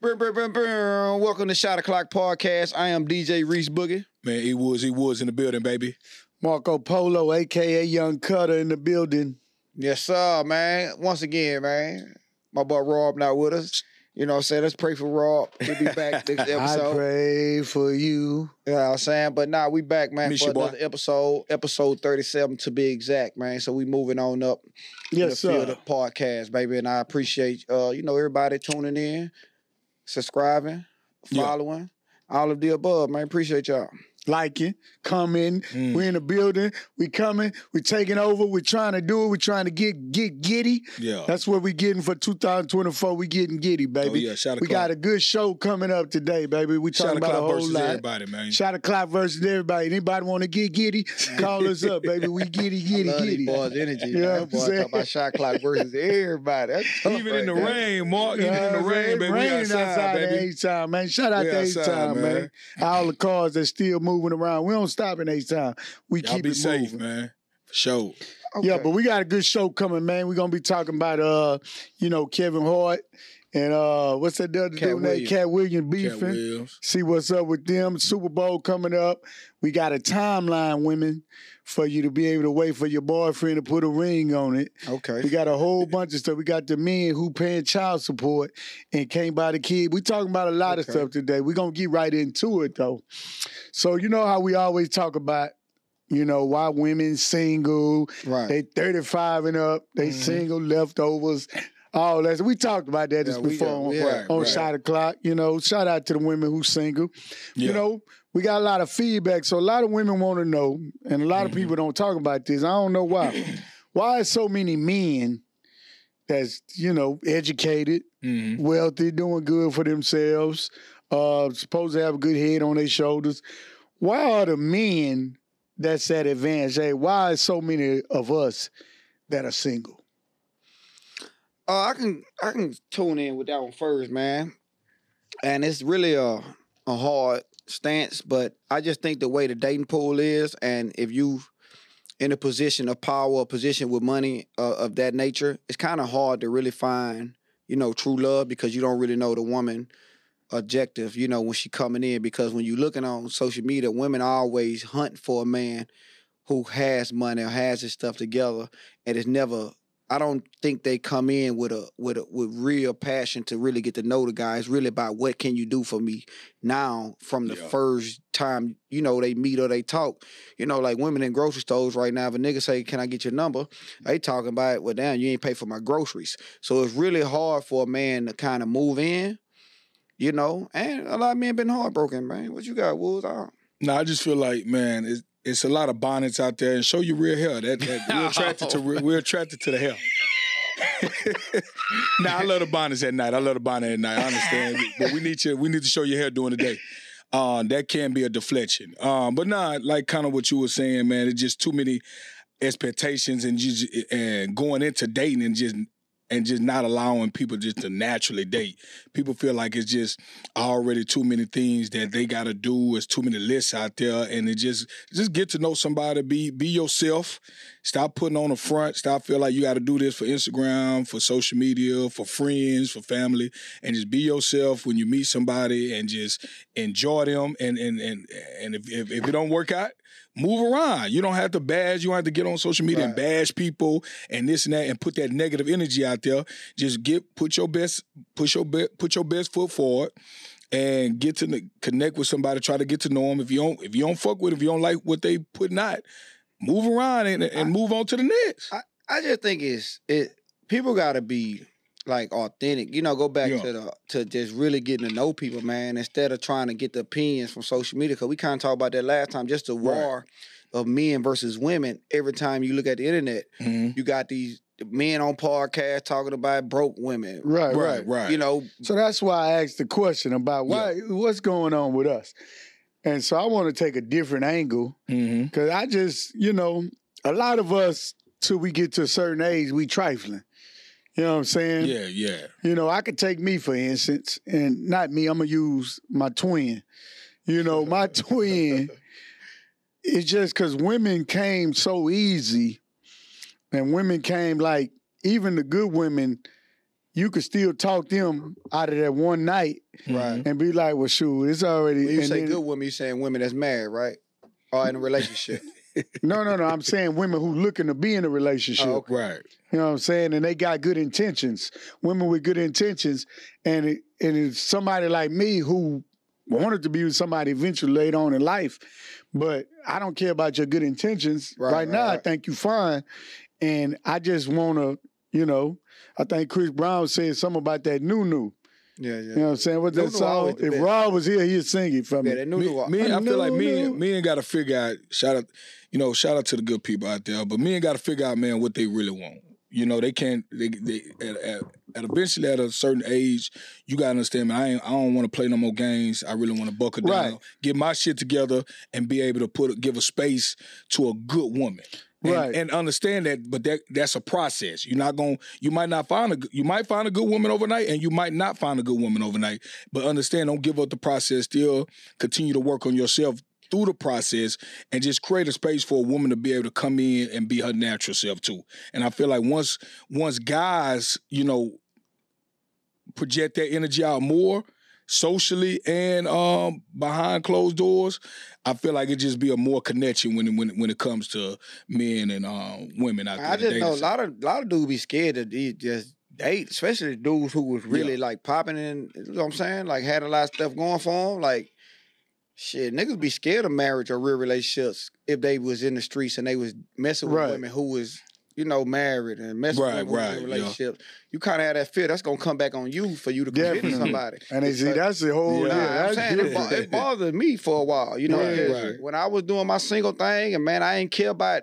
Welcome to Shot O'Clock Podcast. I am DJ Reese Boogie. Man, he was in the building, baby. Marco Polo, a.k.a. Young Cutter in the building. Yes, sir, man. Once again, man, my boy Rob not with us. You know what I'm saying? Let's pray for Rob. We'll be back next episode. I pray for you. You know what I'm saying? But nah, we back, man, for another episode. Episode 37 to be exact, man. So we moving on up in the field of podcast, baby. And I appreciate, you know, everybody tuning in, subscribing, following, all of the above, man. Appreciate y'all. Liking, coming, we're in the building, we coming, we taking over, we trying to do it, we trying to get giddy. Yeah. That's what we getting for 2024. We getting giddy, baby. Oh, yeah. Shot O'Clock. We got a good show coming up today, baby. We talking about a whole lot. Everybody, man. Shot O'Clock versus everybody. Anybody want to get giddy? Call us up, baby. We giddy. I love these boys' energy. You know what I'm saying? Talking about Shot O'Clock versus everybody. That's tough, even right in the rain, Mark. Even in the rain, baby. Rain outside, baby. H-Town, man. Shout out to H-Town, man. All the cars that still moving around. We don't stop in H-Town. We keep it safe, man. For sure. Okay. Yeah, but we got a good show coming, man. We're gonna be talking about you know, Kevin Hart and what's that other dude named Katt Williams beefing. See what's up with them. Super Bowl coming up. We got a timeline, women, for you to be able to wait for your boyfriend to put a ring on it. Okay. We got a whole bunch of stuff. We got the men who paying child support and came by the kid. We talking about a lot of stuff today. We're gonna get right into it though. So you know how we always talk about, you know, why women single. Right. They 35 and up, they single, leftovers. Oh, that's, we talked about that before on Shot O'Clock. You know, shout out to the women who's single. Yeah. You know, we got a lot of feedback, so a lot of women want to know, and a lot of people don't talk about this. I don't know why. Why is so many men that's, you know, educated, wealthy, doing good for themselves, supposed to have a good head on their shoulders? Why are the men that's at advantage? Hey, why is so many of us that are single? I can tune in with that one first, man. And it's really a hard stance, but I just think the way the dating pool is, and if you in a position of power, a position with money of that nature, it's kind of hard to really find, you know, true love, because you don't really know the woman objective, you know, when she coming in. Because when you're looking on social media, women always hunt for a man who has money or has his stuff together, and it's never... I don't think they come in with real passion to really get to know the guy. It's really about what can you do for me now from the first time, you know, they meet or they talk. You know, like women in grocery stores right now, if a nigga say, can I get your number? They talking about it, well, damn, you ain't pay for my groceries. So it's really hard for a man to kind of move in, you know, and a lot of men been heartbroken, man. What you got, Woods? No, I just feel like, man, it's a lot of bonnets out there, and show you real hair. That we're attracted to the hair. Now I love the bonnets at night. I love the bonnet at night. I understand, but we need to show your hair during the day. That can be a deflection. But nah, like kind of what you were saying, man. It's just too many expectations, and going into dating and just not allowing people just to naturally date. People feel like it's just already too many things that they got to do. It's too many lists out there. And it just get to know somebody, be yourself. Stop putting on a front. Stop feel like you got to do this for Instagram, for social media, for friends, for family. And just be yourself when you meet somebody and just enjoy them. And if it don't work out, move around. You don't have to bash. You don't have to get on social media and bash people and this and that and put that negative energy out there. Just put your best foot forward and get to connect with somebody. Try to get to know them. If you don't fuck with, if you don't like what they putting out, move around and move on to the next. I just think it's people gotta be like authentic, you know. Go back to just really getting to know people, man, instead of trying to get the opinions from social media, because we kind of talked about that last time, just the war of men versus women. Every time you look at the internet, you got these men on podcasts talking about broke women. Right. You know. So that's why I asked the question about what's going on with us. And so I want to take a different angle, because I just, you know, a lot of us, till we get to a certain age, we trifling. You know what I'm saying? Yeah, yeah. You know, I could take me, for instance, and not me, I'm going to use my twin. You know, my twin, it's just because women came so easy, and women came, like, even the good women you could still talk them out of that one night, right? And be like, well, shoot, it's already. When you say good women, you're saying women that's married, right? Or in a relationship. No. I'm saying women who looking to be in a relationship. Oh, okay. Right. You know what I'm saying? And they got good intentions. Women with good intentions. And it's somebody like me who wanted to be with somebody eventually later on in life. But I don't care about your good intentions. Right now, I think you fine. And I just want to, you know, I think Chris Brown said something about that new. Yeah. You know what I'm saying? What's that song? If Rob was here, he'd sing it for me. Yeah, that new. I feel like me and got to figure out, shout out to the good people out there, but me and got to figure out, man, what they really want. You know, they can't, they eventually at a certain age, you got to understand, man, I don't want to play no more games. I really want to buckle down, get my shit together, and be able to give a space to a good woman. And understand that, but that's a process. You might find a good woman overnight, and you might not find a good woman overnight. But understand, don't give up the process. Still continue to work on yourself through the process, and just create a space for a woman to be able to come in and be her natural self too. And I feel like once guys, you know, project their energy out more socially and behind closed doors, I feel like it just be a more connection when it comes to men and women out there. I just know a lot of dudes be scared to just date, especially dudes who was really like popping in. You know what I'm saying? Like had a lot of stuff going for them. Like shit, niggas be scared of marriage or real relationships if they was in the streets and they was messing with women who was, you know, married and messing with relationships. Yeah. You kind of have that fear that's gonna come back on you for you to commit to somebody. And they see that's the whole. Yeah, that's it bothered me for a while. You know, when I was doing my single thing, and man, I ain't care about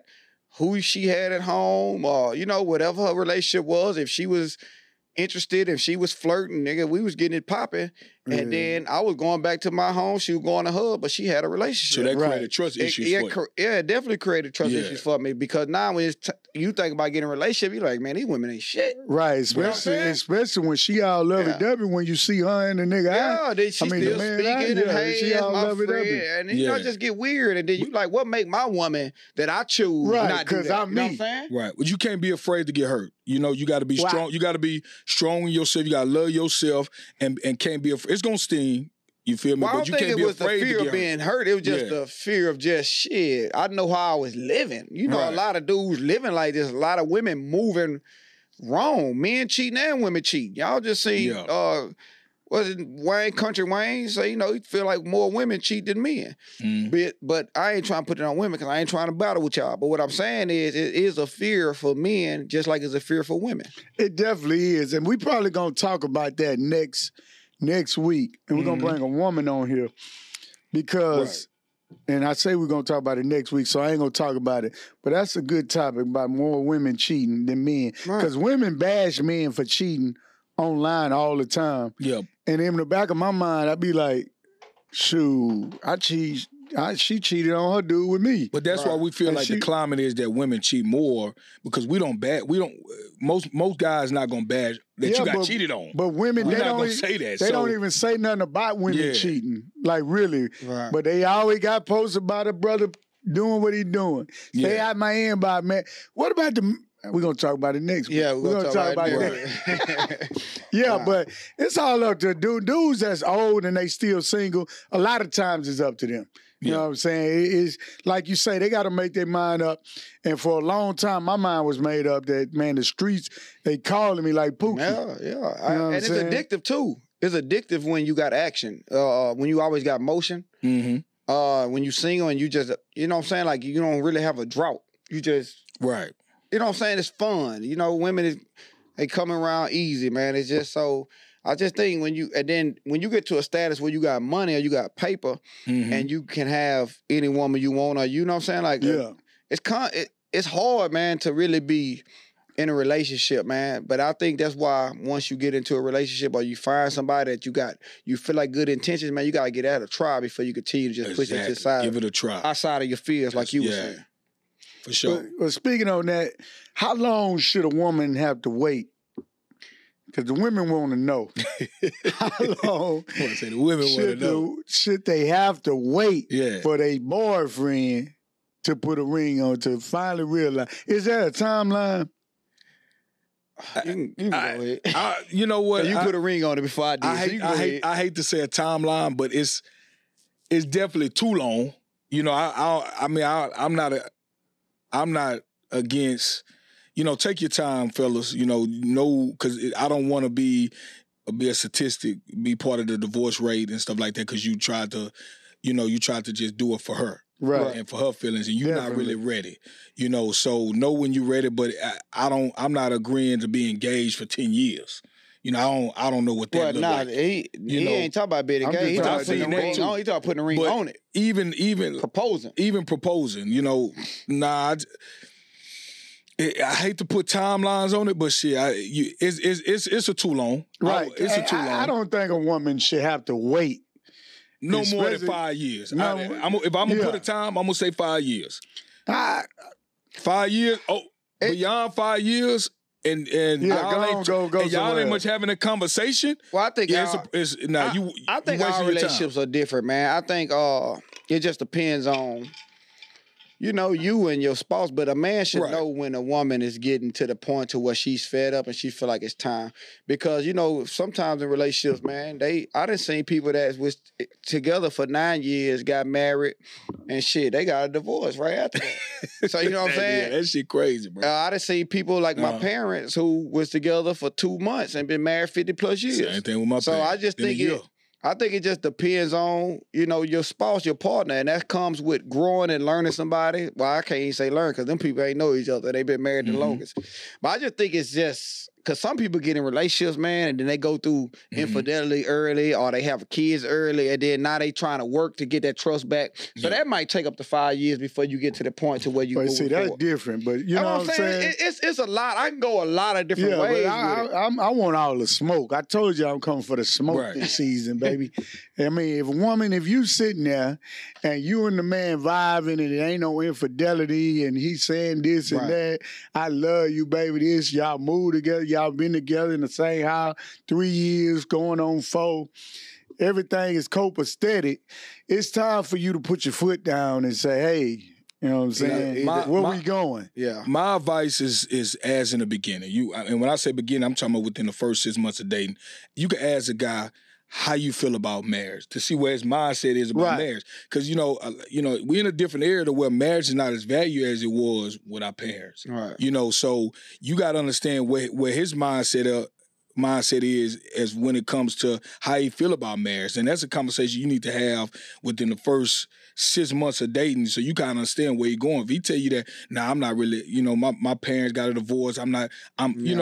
who she had at home or you know whatever her relationship was. If she was interested, if she was flirting, nigga, we was getting it popping. And then I was going back to my home. She was going to her, but she had a relationship. So that created trust issues for you. Yeah, it definitely created trust issues for me because now when it's you think about getting a relationship, you're like, man, these women ain't shit. Right, especially when she all lovey-dovey, when you see her and the nigga out. Yeah, then she still speaking and hey, she all lovey-dovey. And then you just get weird. And then you like, what make my woman that I choose not do that? Right, because I'm me. You know what I'm saying? Right, but you can't be afraid to get hurt. You know, you got to be strong. You got to be strong in yourself. You got to love yourself and can't be afraid. It's gonna sting, you feel me? Well, but you can't be afraid. I don't think it was the fear of being hurt. It was just the fear of just shit. I know how I was living. You know, a lot of dudes living like this. A lot of women moving wrong. Men cheating and women cheating. Y'all just seen was it Wayne, Country Wayne? So you know, you feel like more women cheat than men. But I ain't trying to put it on women because I ain't trying to battle with y'all. But what I'm saying is, it is a fear for men, just like it's a fear for women. It definitely is, and we probably gonna talk about that next week, and we're going to bring a woman on here because, and I say we're going to talk about it next week, so I ain't going to talk about it, but that's a good topic about more women cheating than men because women bash men for cheating online all the time. Yep. And in the back of my mind, I'd be like, shoot, she cheated on her dude with me. But that's why we feel and like the climate is that women cheat more because we don't bash. We don't. Most guys not gonna bash that you got cheated on. But women they don't say that. They don't even say nothing about women cheating. Like really. Right. But they always got posted about a brother doing what he doing. Yeah. They out my inbox, man. What about the? We're gonna talk about it next week. Yeah, we're gonna talk about it next. Yeah, but it's all up to dudes that's old and they still single. A lot of times it's up to them. You know what I'm saying? It's like you say, they got to make their mind up. And for a long time, my mind was made up that, man, the streets, they calling me like Pookie. Yeah. And it's addictive, too. It's addictive when you got action, when you always got motion, when you single and you just, you know what I'm saying? Like, you don't really have a drought. You just, you know what I'm saying? It's fun. You know, women, they come around easy, man. It's just so... I just think when you get to a status where you got money or you got paper and you can have any woman you want or you know what I'm saying? Like, it's hard, man, to really be in a relationship, man. But I think that's why once you get into a relationship or you find somebody that you feel like good intentions, man, you got to get out of try before you continue to just push it to the side. Give it a try. Outside of your fears, like you were saying. For sure. Well, speaking on that, how long should a woman have to wait? Because the women want to know how long should they have to wait for their boyfriend to put a ring on to finally realize. Is that a timeline? You can go ahead. You know what? You put a ring on it before I did. I hate to say a timeline, but it's definitely too long. You know, I'm not against. You know, take your time, fellas. You know, because I don't want to be a statistic, be part of the divorce rate and stuff like that. Because you tried to just do it for her. Right. And for her feelings, and you're definitely not really ready, you know. So know when you're ready, but I'm not agreeing to be engaged for 10 years. You know, I don't know what that looks like. He ain't talking about being engaged. He talking putting a ring on. He talking putting a ring on it. Even proposing. Even proposing, you know. Nah, I hate to put timelines on it, but shit, it's a too long. Right. It's too long. I don't think a woman should have to wait. No more than 5 years. If I'm gonna put a time, I'm gonna say 5 years. 5 years. Oh, beyond 5 years, and y'all ain't much having a conversation. Well, I think I think our relationships are different, man. I think it just depends on, you know, you and your spouse, but a man should know when a woman is getting to the point to where she's fed up and she feel like it's time. Because, you know, sometimes in relationships, man, I done seen people that was together for 9 years, got married, and shit, they got a divorce right after that. So, you know what I'm saying? Yeah, that shit crazy, bro. I done seen people like my parents who was together for 2 months and been married 50 plus years. Same thing with my parents. I just think I think it just depends on, you know, your spouse, your partner, and that comes with growing and learning somebody. Well, I can't even say learn because them people ain't know each other. They've been married the longest. But I just think it's just because some people get in relationships, man, and then they go through infidelity early, or they have kids early, and then now they trying to work to get that trust back. So that might take up to 5 years before you get to the point to where you move forward. That's different, but you know what I'm saying? It's a lot. I can go a lot of different ways. I want all the smoke. I told you I'm coming for the smoke this season, baby. I mean, if you sitting there and you and the man vibing and it ain't no infidelity and he's saying this and that, I love you, baby, this, y'all move together, y'all been together in the same house 3 years, going on 4. Everything is copacetic. It's time for you to put your foot down and say, hey, you know what I'm saying? Where we going? Yeah. My advice is as in the beginning. And when I say beginning, I'm talking about within the first 6 months of dating. You can ask a guy how you feel about marriage to see where his mindset is about marriage. Because, you know, we're in a different era to where marriage is not as valued as it was with our parents. Right. You know, so you got to understand where his mindset is as when it comes to how he feel about marriage. And that's a conversation you need to have within the first 6 months of dating, so you kind of understand where you're going. If he tell you that, nah, I'm not really, you know, my parents got a divorce, I'm if he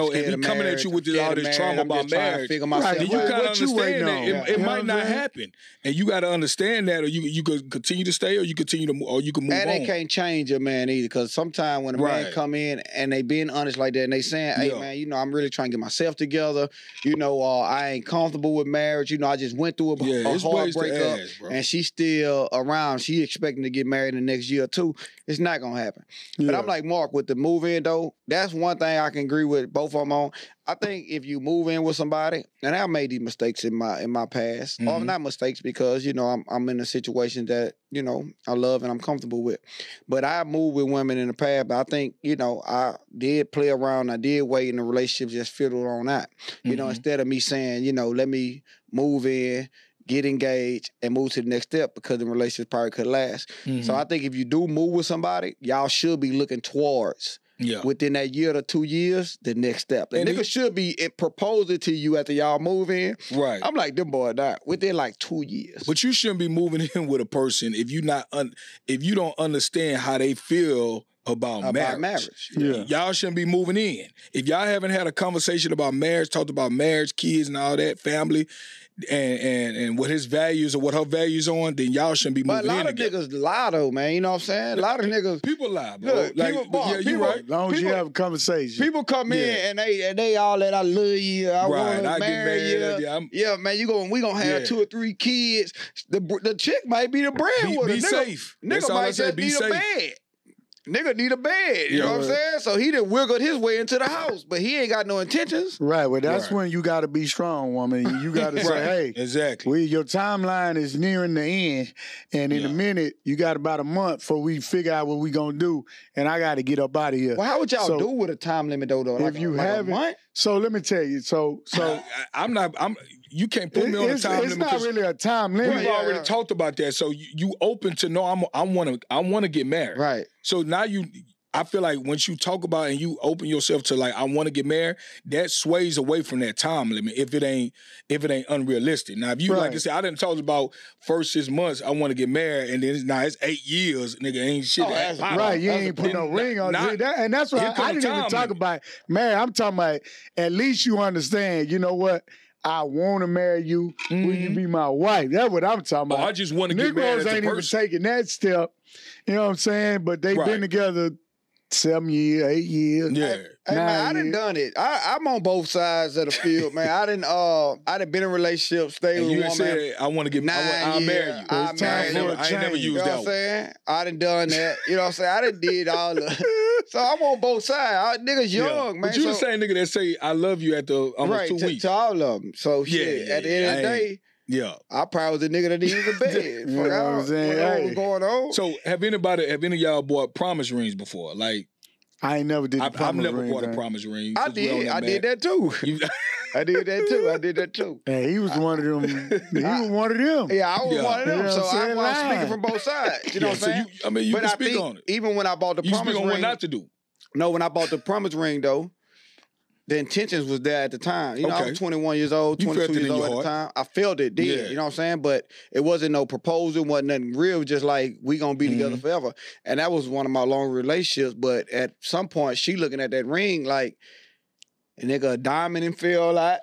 coming at you with all this trauma about marriage, then you kind of understand that it might not happen. And you got to understand that, or you could continue to stay, or you continue to, or you can move on. And they can't change a man either, because sometimes when a man come in and they being honest like that, and they saying, hey, man, you know, I'm really trying to get myself together, you know, I ain't comfortable with marriage, you know, I just went through a heartbreak up, and she's still around. She expecting to get married in the next year or two. It's not going to happen. Yeah. But I'm like Mark, with the move in, though, that's one thing I can agree with both of them on. I think if you move in with somebody, and I made these mistakes in my past, or not mistakes, because, you know, I'm in a situation that, you know, I love and I'm comfortable with. But I moved with women in the past, but I think, you know, I did play around, I did wait, and the relationship just fiddled on out. You know, instead of me saying, you know, let me move in, get engaged, and move to the next step, because the relationship probably could last. So I think if you do move with somebody, y'all should be looking towards, within that year to 2 years, the next step. The nigga should be proposing to you after y'all move in. Right. I'm like, them boy died within like 2 years. But you shouldn't be moving in with a person if you don't understand how they feel about marriage. Yeah. Y'all shouldn't be moving in. If y'all haven't had a conversation about marriage, talked about marriage, kids and all that, family, and what his values or what her values on, then y'all shouldn't be moving in. But a lot of niggas lie, though, man. You know what I'm saying? A lot of niggas. People lie, bro. Look, like, you're right. As long as you have a conversation. People come in and they all that, I love you, I want to marry you. Yeah, man, we going to have 2 or 3 kids. The chick might be the breadwinner. Be safe. Nigga might just be the bed. nigga need a bed. You know what I'm saying? So he done wiggled his way into the house, but he ain't got no intentions. Right. Well, that's when you got to be strong, woman. You got to say, hey, exactly. We, your timeline is nearing the end, and in a minute, you got about a month before we figure out what we going to do, and I got to get up out of here. Well, how would y'all do with a time limit, though? Like, if you haven't. So let me tell you. So I'm not. You can't put me on a time limit. It's not really a time limit. We've already talked about that. So you open to I want to get married. Right. So now I feel like once you talk about it and you open yourself to like I want to get married, that sways away from that time limit if it ain't unrealistic. Now if you like I said, I done talked about first 6 months I want to get married and then now it's 8 years, nigga, ain't shit. That's right, you ain't put no ring on it. And that's why I didn't even talk about marriage. I'm talking about at least you understand, you know what? I want to marry you. Mm-hmm. Will you be my wife? That's what I'm talking about. I just want to get married. Negroes ain't even taking that step. You know what I'm saying? But they've been together 7 years, 8 years. Yeah. Hey, man, I done done it. I'm on both sides of the field, man. I done been in relationships, stayed with a woman. You said, I want to get married. I'll marry you. I ain't never used that one. You know what I'm saying? I done that. You know what I'm saying? I done did all the... So I'm on both sides. Niggas young, man. But you the same nigga that say, I love you at the almost 2 weeks. To all of them. So shit, at the end of the day... Yeah, I probably was a nigga that didn't even bed. You know what I'm saying? What was going on? So have any of y'all bought promise rings before? Like, I ain't never did. I've never bought a promise ring. I did that too. I did that too. Hey, he was one of them. Yeah, I was one of them. You know so I'm speaking from both sides. You know what I'm saying? I mean, you can speak on it. Even when I bought the promise ring, you speak on what not to do. No, when I bought the promise ring though. The intentions was there at the time. You know, I was 21 years old, 22 years old at the time. I felt it, you know what I'm saying? But it wasn't no proposal, wasn't nothing real, just like we gonna be together forever. And that was one of my long relationships. But at some point, she looking at that ring like, nigga, a diamond and fell out.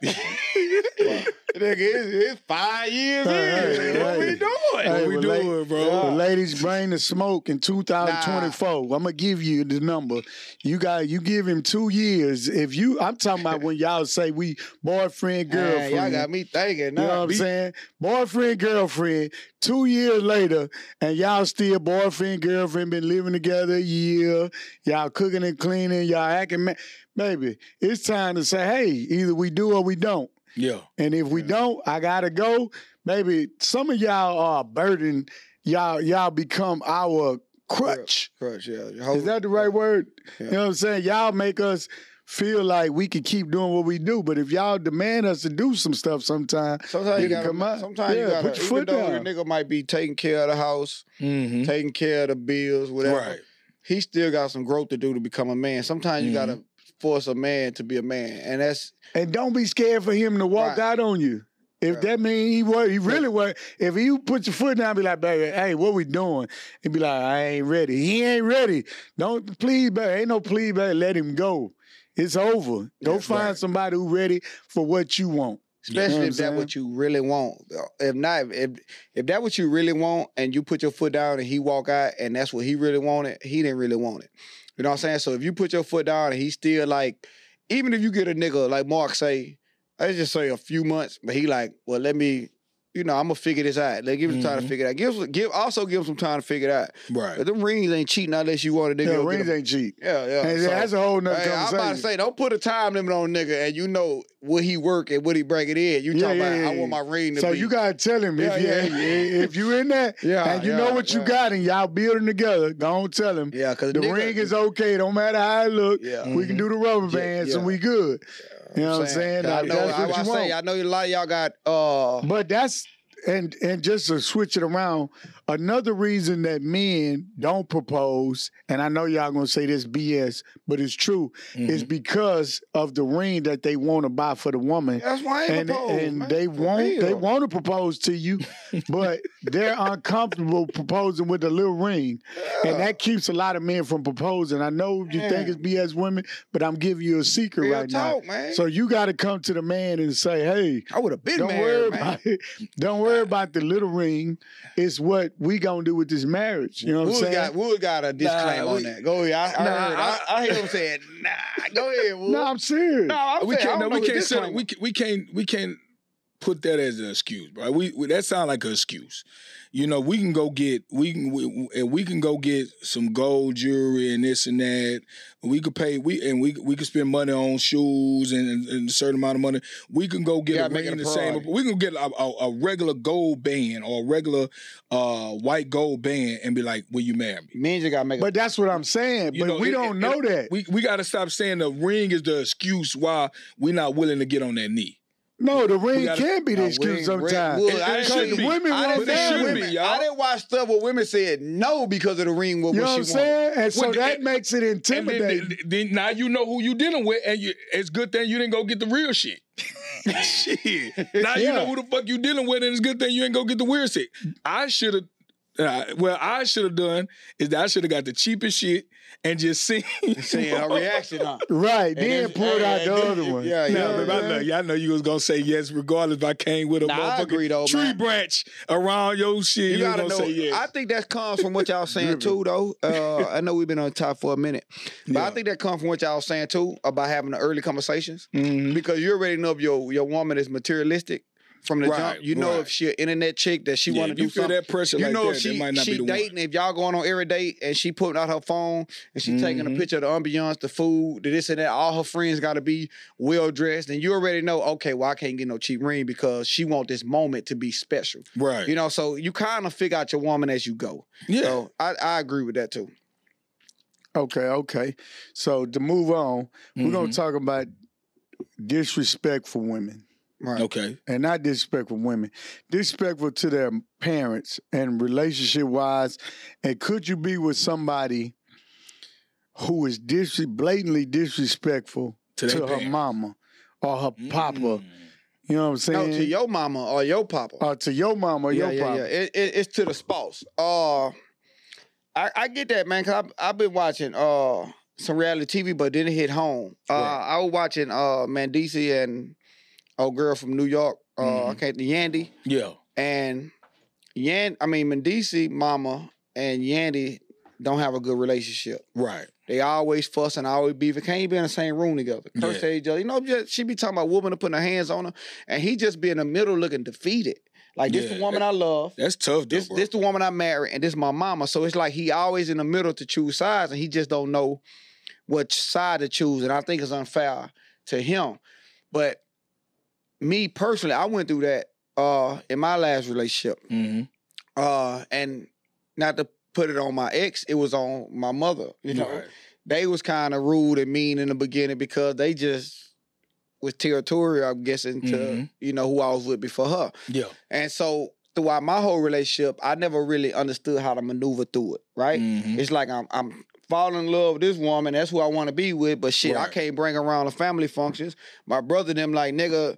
Nigga, it's 5 years in. What we doing? What we doing, bro? Well, ladies, bring the smoke in 2024. I'm gonna give you the number. You give him 2 years. If you, I'm talking about when y'all say we boyfriend, girlfriend. Y'all got me thinking. Nah, you know what I'm saying? Boyfriend, girlfriend. 2 years later, and y'all still boyfriend, girlfriend, been living together a year. Y'all cooking and cleaning. Y'all acting, baby. It's time to say, hey, either we do or we don't. Yeah. And if we don't, I gotta go. Maybe some of y'all are burdened. Y'all become our crutch. Crutch, is that the right word? Yeah. You know what I'm saying? Y'all make us feel like we can keep doing what we do, but if y'all demand us to do some stuff sometimes you gotta come out. Sometimes you gotta put your foot down. Even though your nigga might be taking care of the house, taking care of the bills, whatever. Right. He still got some growth to do to become a man. Sometimes you gotta force a man to be a man, and that's don't be scared for him to walk out on you. If that mean he really was. If you put your foot down, be like, baby, hey, what we doing? He'd be like, I ain't ready. He ain't ready. Don't please, baby. Ain't no please, baby. Let him go. It's over. Go find somebody who ready for what you want. Especially if that's what you really want. If not, if that's what you really want, and you put your foot down, and he walk out, and that's what he really wanted, he didn't really want it. You know what I'm saying? So if you put your foot down and he still like, even if you get a nigga, like Mark say, I just say a few months, but he like, well, let me, you know, I'm going to figure this out. Like, give him time to figure it out. Also give him some time to figure it out. Right. But them rings ain't cheating unless you want a nigga. Yeah, rings ain't cheap. Yeah. And so, that's a whole nother conversation. I'm about to say, don't put a time limit on a nigga and you know what he work and what he bring it in. You talking about, I want my ring to be. So you got to tell him if you in that and you know what you got and y'all building together, don't tell him. Yeah, because the ring is okay. Don't matter how it look. Yeah. We can do the rubber bands and we good. You know what I'm saying? I know a lot of y'all got... But that's... And just to switch it around, another reason that men don't propose, and I know y'all going to say this BS, but it's true, is because of the ring that they want to buy for the woman. That's why I ain't propose, and they want to propose to you, but they're uncomfortable proposing with a little ring. Yeah. And that keeps a lot of men from proposing. I know you think it's BS women, but I'm giving you a secret now. Man. So you got to come to the man and say, hey, I would have been married. Don't worry about the little ring. It's what we gonna do with this marriage. You know what I'm saying? Wood got a disclaimer on that. Go ahead. I hear him saying, nah. Go ahead, Wood. No, I'm serious. No, I'm saying, we can't. put that as an excuse, bro. We that sounds like an excuse. You know, we can go get we can go get some gold jewelry and this and that. We could pay we could spend money on shoes and a certain amount of money. We can go get a ring the same. We can get a regular gold band or a regular white gold band and be like, "Will you marry me?" Means you gotta make. But that's what I'm saying. But we don't know that. We gotta stop saying the ring is the excuse why we're not willing to get on that knee. No, the ring can be the excuse sometimes. I didn't watch stuff where women said no because of the ring. You know what I'm saying? And so that makes it intimidating. Then now you know who you dealing with, and it's good thing you didn't go get the real shit. Shit. Now you know who the fuck you dealing with, and it's good thing you ain't go get the weird shit. I should have. Well, I should have done is that I should have got the cheapest shit and just seen her reaction. Huh? Right, then pulled out the other one. I know you was gonna say yes, regardless if I came with a motherfucking tree branch around your shit. You gotta know. Yes. I think that comes from what y'all saying too, though. I know we've been on top for a minute, but I think that comes from what y'all saying too about having the early conversations because you already know if your woman is materialistic. From the jump, you know if she an internet chick that she want to do something. You feel that pressure like that, she might not be the one. She dating, if y'all going on every date and she putting out her phone and she taking a picture of the ambiance, the food, the this and that, all her friends got to be well-dressed. And you already know, okay, well, I can't get no cheap ring because she want this moment to be special. Right. You know, so you kind of figure out your woman as you go. Yeah. So I agree with that too. Okay. So to move on, we're going to talk about disrespect for women. Right. Okay. And not disrespectful women. Disrespectful to their parents and relationship-wise. And could you be with somebody who is blatantly disrespectful to her mama or her papa? You know what I'm saying? No, to your mama or your papa. Or your papa. Yeah. It's to the spouse. I get that, man, because I've been watching some reality TV, but didn't hit home. I was watching Mendeecees and... old girl from New York, Yandy. Yeah. And Mendeecees' mama and Yandy don't have a good relationship. Right. They always fuss and always beef. Can't even be in the same room together. Curse at each other. You know, she be talking about woman and putting her hands on her, and he just be in the middle looking defeated. Like, this the woman I love. That's tough, though, bro. This the woman I married, and this my mama. So it's like he always in the middle to choose sides, and he just don't know what side to choose, and I think it's unfair to him. But me personally, I went through that in my last relationship. And not to put it on my ex, it was on my mother. You know, they was kind of rude and mean in the beginning because they just was territorial, I'm guessing, to, you know, who I was with before her. Yeah. And so throughout my whole relationship, I never really understood how to maneuver through it, right? It's like I'm fall in love with this woman. That's who I want to be with. But shit, I can't bring around the family functions. My brother them like, nigga,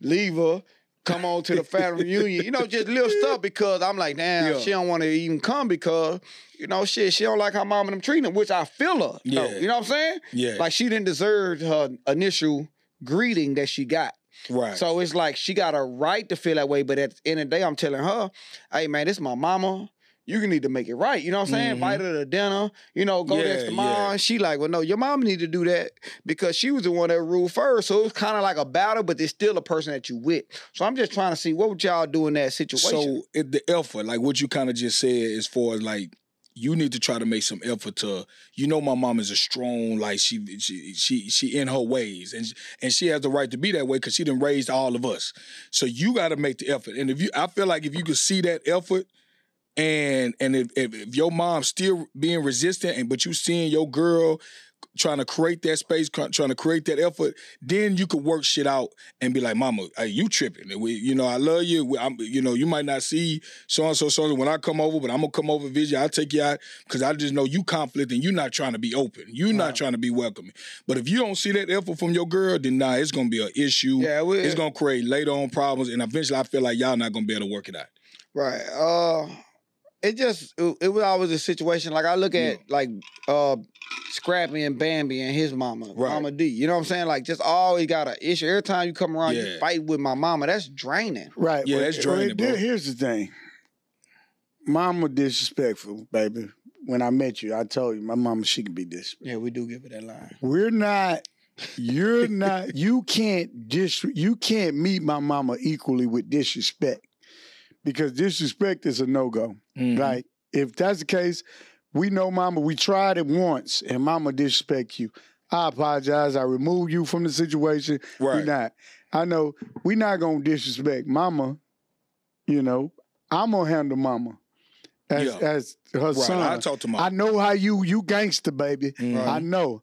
leave her. Come on to the family reunion. You know, just little stuff because I'm like, damn, she don't want to even come because, you know, shit, she don't like how mom and them treating her, which I feel her. Yeah. You know what I'm saying? Yeah. Like, she didn't deserve her initial greeting that she got. Right. So it's like she got a right to feel that way. But at the end of the day, I'm telling her, hey, man, this is my mama. You need to make it right. You know what I'm saying? Invite her to dinner. You know, go next to mom. Yeah. She like, well, no, your mom need to do that because she was the one that ruled first. So it was kind of like a battle, but there's still a person that you with. So I'm just trying to see what would y'all do in that situation. So the effort, like what you kind of just said as far as like, you need to try to make some effort to, you know, my mom is a strong, like she in her ways and she has the right to be that way because she done raised all of us. So you got to make the effort. And I feel like if you could see that effort, and if your mom's still being resistant, but you seeing your girl trying to create that space, trying to create that effort, then you could work shit out and be like, mama, hey, you tripping. You know, I love you. You know, you might not see so-and-so when I come over, but I'm going to come over, visit, I'll take you out because I just know you conflict and you're not trying to be open. You're not trying to be welcoming. But if you don't see that effort from your girl, then nah, it's going to be an issue. Yeah, it's going to create later on problems, and eventually I feel like y'all not going to be able to work it out. Right. It was always a situation. Like, I look at, like, Scrappy and Bambi and his mama, Mama D. You know what I'm saying? Like, just always got an issue. Every time you come around, you fight with my mama. That's draining. Right. Yeah, that's draining, bro. Here's the thing. Mama disrespectful, baby. When I met you, I told you, my mama, she could be disrespectful. Yeah, we do give her that line. We're not You're not. You can't meet my mama equally with disrespect, because disrespect is a no go. Mm-hmm. Like if that's the case, we know mama. We tried it once, and mama disrespect you. I apologize. I removed you from the situation. Right. We're not gonna disrespect mama. You know, I'm gonna handle mama. As her son. I talk to mama. I know how you gangsta, baby. Mm-hmm. I know.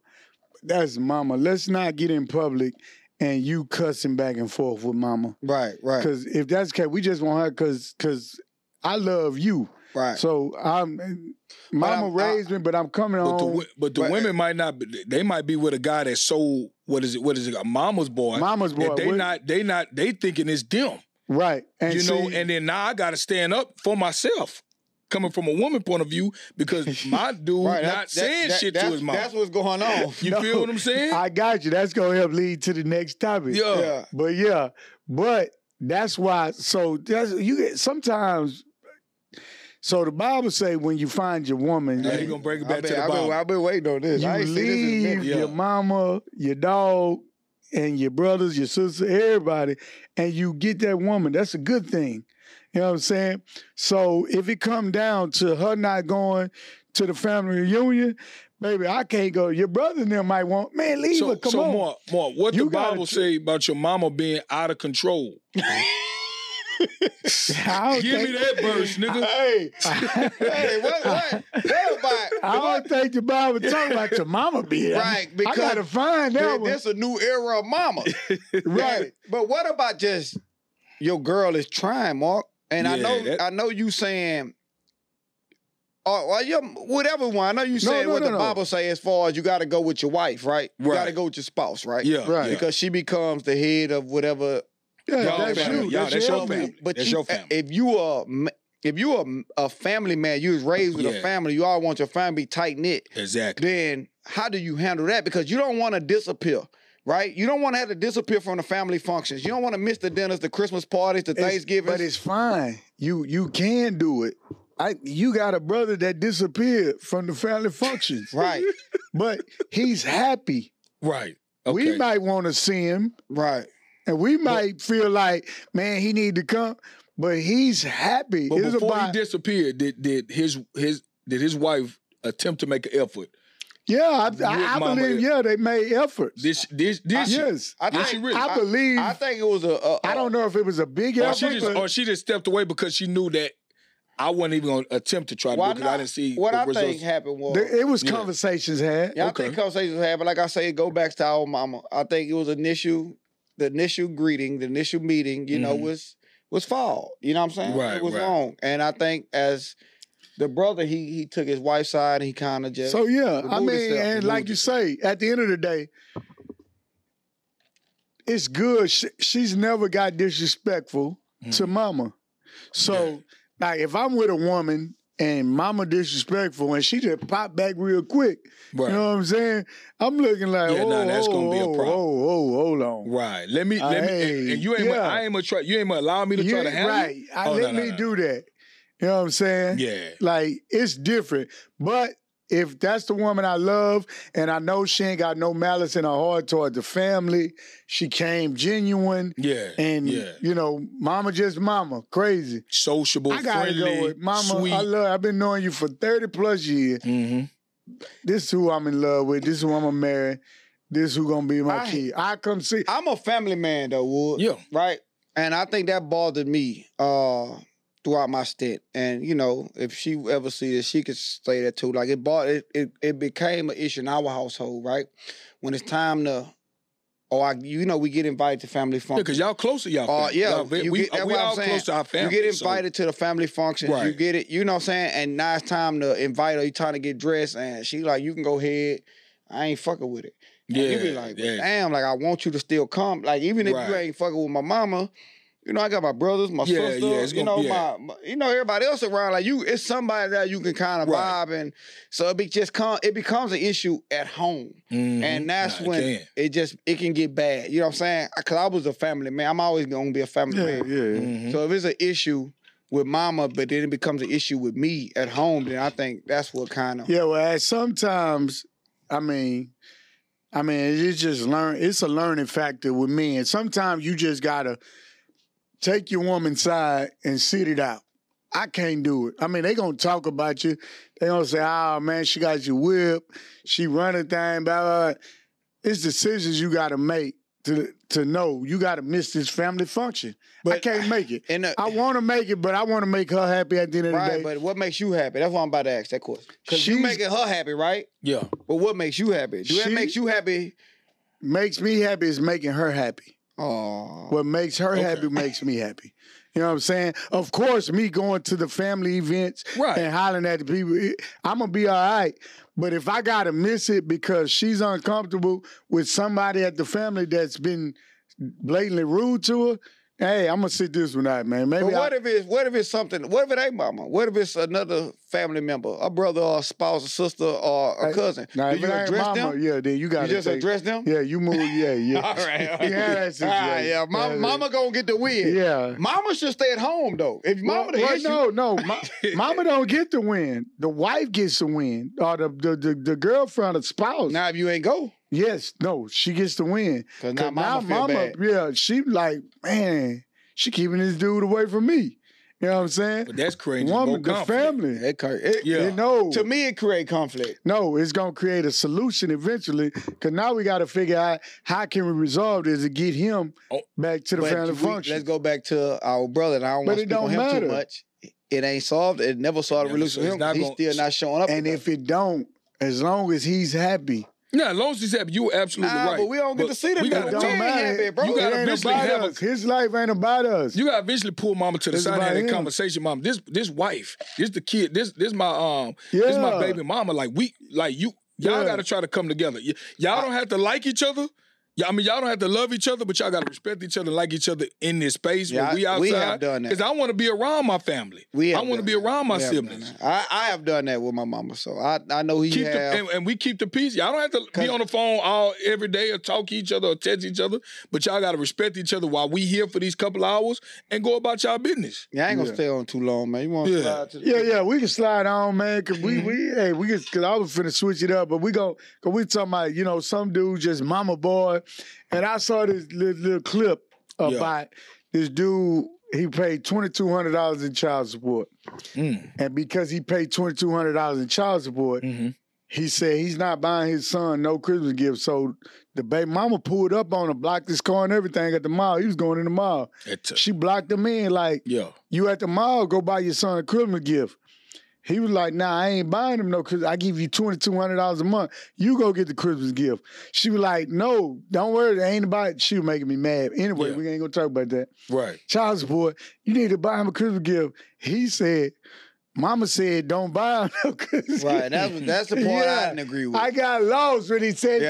That's mama. Let's not get in public and you cussing back and forth with mama. Right, right. Because if that's the case, we just want her because I love you. Right. So mama raised me, but I'm coming home. But the women might not. They might be with a guy that's so what is it? A mama's boy. Mama's boy. That they thinking it's them. Right. And then now I gotta stand up for myself. Coming from a woman point of view, because my dude not saying shit to his mom. That's what's going on. You feel what I'm saying? I got you. That's going to help lead to the next topic. Yeah. But that's why. So the Bible say when you find your woman, you're gonna break it back to the Bible. I've been waiting on this. You leave your mama, your dog, and your brothers, your sister, everybody, and you get that woman. That's a good thing. You know what I'm saying? So if it come down to her not going to the family reunion, baby, I can't go. Your brother and them might want, man, leave her. Come on. So, Mark, what the Bible say about your mama being out of control? Give me that verse, nigga. Hey, what? I don't think the Bible talking about your mama being. Right, because I gotta find that one. That's a new era of mama. Right. But what about just your girl is trying, Mark? And I know you saying, the Bible say as far as you got to go with your wife, right? You got to go with your spouse, right? Yeah, right. Because she becomes the head of whatever. Yeah, that's you. That's your family. But that's your family. If you are a family man, you was raised with a family. You all want your family to be tight knit. Exactly. Then how do you handle that? Because you don't want to disappear. Right? You don't want to have to disappear from the family functions. You don't want to miss the dinners, the Christmas parties, the Thanksgivings. But it's fine. You can do it. You got a brother that disappeared from the family functions. Right. But he's happy. Right. Okay. We might want to see him. Right. And we might feel like, man, he need to come. But he's happy. But before he disappeared, did his wife attempt to make an effort? Yeah, I believe. Yeah, they made efforts. I believe. I think it was a I don't know if it was a big effort. Or she just stepped away because she knew that I wasn't even going to attempt to try to do it because I didn't see the results. What I think happened was conversations had. Yeah, I think conversations had. But like I say, it go back to our mama. I think it was the initial greeting, the initial meeting. You know, was foul. You know what I'm saying? Right, it was wrong, and I think as the brother, he took his wife's side and he kind of just... So, yeah, I mean, and like you say, at the end of the day, it's good. She's never got disrespectful to mama. So, like, if I'm with a woman and mama disrespectful and she just pop back real quick, you know what I'm saying? I'm looking like, that's going to be a problem. Hold on. Right. You ain't going to allow me to try to handle it? Right. Let me do that. You know what I'm saying? Yeah. Like, it's different. But if that's the woman I love and I know she ain't got no malice in her heart toward the family, she came genuine. Yeah. And, you know, mama just mama. Crazy. Sociable, friendly, I gotta go with mama, sweet. I've been knowing you for 30 plus years. Mm-hmm. This is who I'm in love with. This is who I'm going to marry. This is who going to be my kid. I come see. I'm a family man, though, Wood. Yeah. Right? And I think that bothered me. Throughout my stint, and you know, if she ever sees it, she could say that too. Like it became an issue in our household, right? When it's time to, we get invited to family function. Yeah, because y'all close to y'all. Family. We all close to our family. You get invited to the family function. Right. You get it. You know what I'm saying? And now it's time to invite her. You trying to get dressed, and she like, you can go ahead. I ain't fucking with it. And you be like, damn, like I want you to still come. Like even if you ain't fucking with my mama. You know, I got my brothers, my sisters, my everybody else around. Like you, it's somebody that you can kind of vibe, and so it becomes an issue at home, and that's when it can get bad. You know what I'm saying? Because I was a family man. I'm always gonna be a family man. Yeah. Mm-hmm. So if it's an issue with mama, but then it becomes an issue with me at home, then I think that's what kind of. Yeah, well, sometimes, I mean. I mean, it's just it's a learning factor with men. And sometimes you just gotta take your woman's side and sit it out. I can't do it. I mean, they gonna talk about you. They gonna say, "Oh man, she got your whip. She run a thing." Blah blah blah. It's decisions you gotta make to know you gotta miss this family function. But I can't make it. I want to make it, but I want to make her happy at the end of the day. But what makes you happy? That's what I'm about to ask that question. Because you making her happy, right? Yeah. But what makes you happy? Do that make you happy? Makes me happy is making her happy. Oh. What makes her happy makes me happy. You know what I'm saying? Of course, me going to the family events and hollering at the people, I'm going to be all right. But if I got to miss it because she's uncomfortable with somebody at the family that's been blatantly rude to her, hey, I'm going to sit this one out, man. Maybe. But what if it's something, what if it ain't mama? What if it's another family member, a brother or a spouse, a sister or a cousin? Now, if you address mama, them? Yeah, then you got to address them? Yeah, you move, yeah. All right. Yeah, that's it. Yeah. Mama going to get the win. Yeah. Mama should stay at home, though. If mama mama don't get the win. The wife gets the win, or the girlfriend or spouse. Now, if you ain't go. Yes, no, she gets to win. Cause now mama yeah, she like, man, she keeping this dude away from me. You know what I'm saying? But that's crazy. Woman, the family. To me, it create conflict. No, it's going to create a solution eventually, because now we got to figure out how can we resolve this to get him back to the family function. Let's go back to our brother. And I don't want to speak on him too much. It ain't solved. It never solved the solution. He's still not showing up. And if it don't, as long as he's happy. No, as long as he's happy, you're absolutely right. But we don't get to see them. It don't matter, bro. You got to eventually have us. His life ain't about us. You got to eventually pull mama to the side and have that conversation, mama. This wife, this the kid, this my this my baby mama. Like y'all got to try to come together. Y'all don't have to like each other. I mean, y'all don't have to love each other, but y'all got to respect each other and like each other in this space where we outside. We have done that. Because I want to be around my family. I want to be around my siblings. I have done that with my mama, so I know he have. And we keep the peace. Y'all don't have to be on the phone every day or talk to each other or text each other, but y'all got to respect each other while we here for these couple hours and go about y'all business. Yeah, I ain't going to stay on too long, man. You want to slide to the we can slide on, man, because I was finna switch it up, but we talking about, you know, some dude just mama boy. And I saw this little clip about this dude. He paid $2,200 in child support. And because he paid $2,200 in child support, he said he's not buying his son no Christmas gift. So the baby mama pulled up on him, blocked his car and everything at the mall. He was going in the mall. She blocked him in like, you at the mall, go buy your son a Christmas gift. He was like, nah, I ain't buying him no Christmas. I give you $2,200 a month. You go get the Christmas gift. She was like, no, don't worry. It ain't about it. She was making me mad. Anyway, we ain't going to talk about that. Right. Child support, you need to buy him a Christmas gift. He said, mama said, don't buy him no Christmas gift. Right. That's the point I didn't agree with. I got lost when he said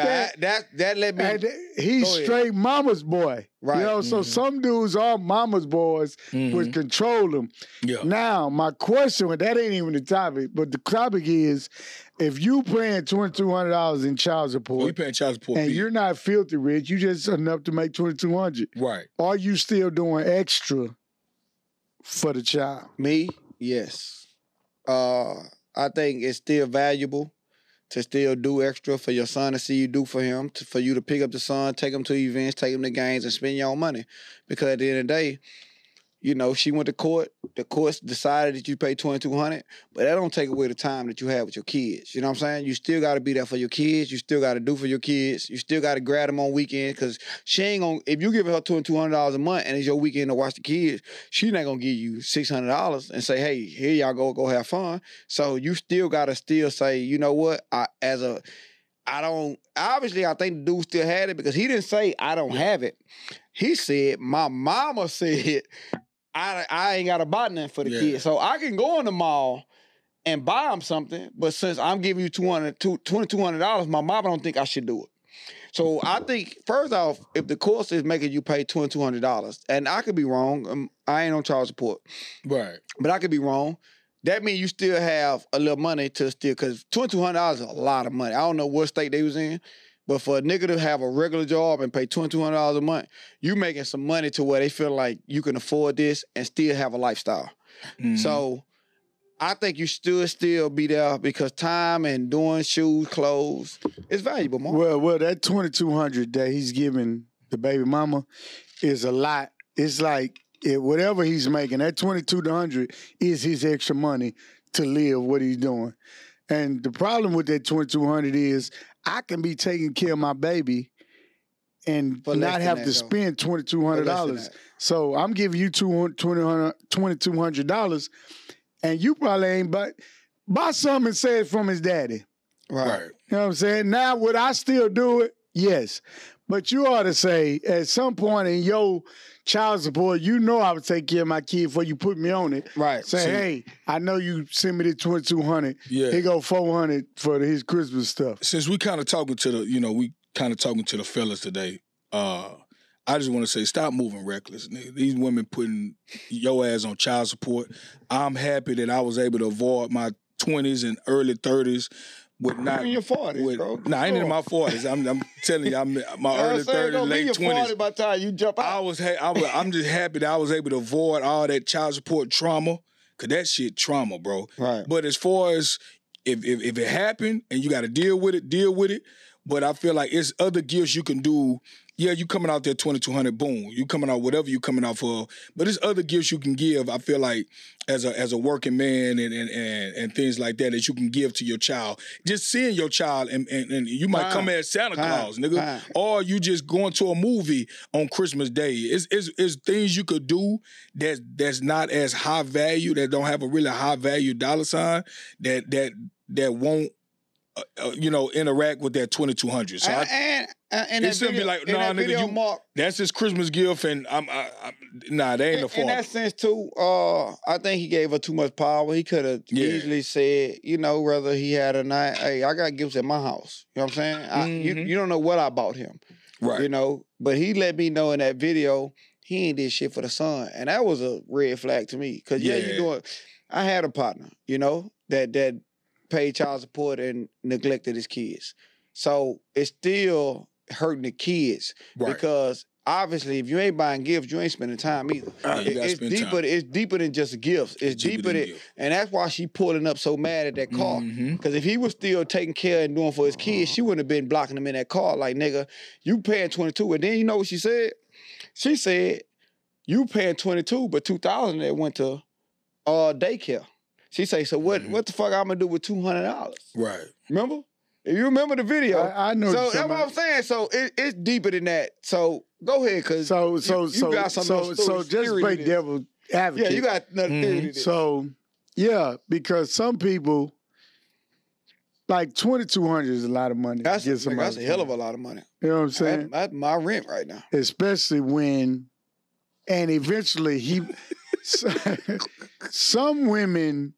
that. That let me. He's straight mama's boy. Right. You know, so some dudes are mama's boys would control them. Yeah. Now, my question, and that ain't even the topic, but the topic is, if you paying $2,200 in child support, well, you paying child support, and you're not filthy rich, you just enough to make $2,200. Right. Are you still doing extra for the child? Me? Yes. I think it's still valuable to still do extra for your son to see you do for him, for you to pick up the son, take him to events, take him to games, and spend your own money. Because at the end of the day, you know, she went to court. The courts decided that you pay $2,200, but that don't take away the time that you have with your kids. You know what I'm saying? You still got to be there for your kids. You still got to do for your kids. You still got to grab them on weekends, because she ain't going to, if you give her $2,200 a month and it's your weekend to watch the kids, she not going to give you $600 and say, hey, here y'all go have fun. So you still got to still say, you know what, obviously I think the dude still had it, because he didn't say, I don't have it. He said, my mama said, I ain't got to buy nothing for the kids. So I can go in the mall and buy them something, but since I'm giving you $2,200, my mama don't think I should do it. So I think, first off, if the course is making you pay $2,200, and I could be wrong, I ain't on child support. Right. But I could be wrong. That means you still have a little money to still, because $2,200 is a lot of money. I don't know what state they was in, but for a nigga to have a regular job and pay $2,200 a month, you making some money to where they feel like you can afford this and still have a lifestyle. So I think you should still be there because time and doing shoes, clothes, it's valuable, Mark. Well, that $2,200 that he's giving the baby mama is a lot. It's like whatever he's making, that $2,200 is his extra money to live what he's doing. And the problem with that $2,200 is I can be taking care of my baby and not have to spend $2,200. So I'm giving you $2,200, and you probably ain't buy something and say it from his daddy. Right. You know what I'm saying? Now, would I still do it? Yes. But you ought to say, at some point in your child support, you know I would take care of my kid before you put me on it. Right. Say, hey, I know you sent me the $2,200. Yeah. Here go $400 for his Christmas stuff. Since we kind of talking to the fellas today, I just want to say, stop moving reckless, nigga. These women putting your ass on child support. I'm happy that I was able to avoid my 20s and early 30s. You're in your 40s, bro. Nah, I ain't in my 40s. I'm telling you, I'm my early 30s, late 20s. By the time you jump out. I'm just happy that I was able to avoid all that child support trauma, because that shit trauma, bro. Right. But as far as if it happened and you got to deal with it. But I feel like it's other gifts you can do. Yeah, you coming out there $2,200, boom. You coming out whatever you coming out for. But there's other gifts you can give, I feel like, as a working man and things like that you can give to your child. Just seeing your child, and you might come as Santa Claus, nigga. Or you just going to a movie on Christmas Day. It's things you could do that's not as high value, that don't have a really high value dollar sign, that won't, interact with that $2,200. So and it shouldn't be like, nah, nigga, you, Mark, that's his Christmas gift, and I'm they ain't a fault. In that sense, too, I think he gave her too much power. He could have easily said, whether he had or not, hey, I got gifts at my house. You know what I'm saying? You don't know what I bought him. Right. But he let me know in that video he ain't did shit for the son, and that was a red flag to me. Because, you doing. I had a partner, that paid child support and neglected his kids. So it's still hurting the kids, right? Because obviously if you ain't buying gifts, you ain't spending time either. It's deeper than just gifts. It's deeper than gifts. And that's why she pulling up so mad at that car. Because if he was still taking care and doing for his kids, she wouldn't have been blocking him in that car. Like, nigga, you paying $2,200. And then you know what she said? She said, you paying $2,200, but $2,000 that went to daycare. She say, so what the fuck I'm gonna do with $200? Right. Remember? You remember the video? I know. So that's what I'm saying. So it's deeper than that. So go ahead, cause you got some just play devil advocate. Yeah, you got nothing theory to do. So yeah, because some people like $2,200 is a lot of money. That's a hell of a lot of money. You know what I'm saying? That's my rent right now. Especially when, and eventually he. Some women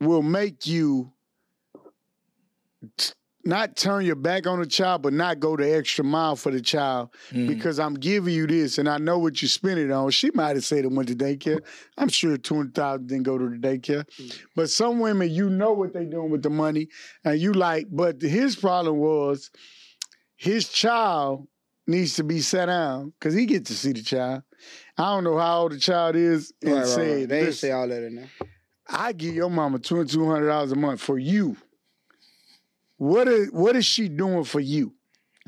will make you not turn your back on the child, but not go the extra mile for the child because I'm giving you this and I know what you spent it on. She might have said it went to daycare. I'm sure $200,000 didn't go to the daycare. But some women, you know what they're doing with the money, and you like, but his problem was his child needs to be sat down because he gets to see the child. I don't know how old the child is. And right. They say all that in there. I give your mama $2,200 a month for you. What is she doing for you?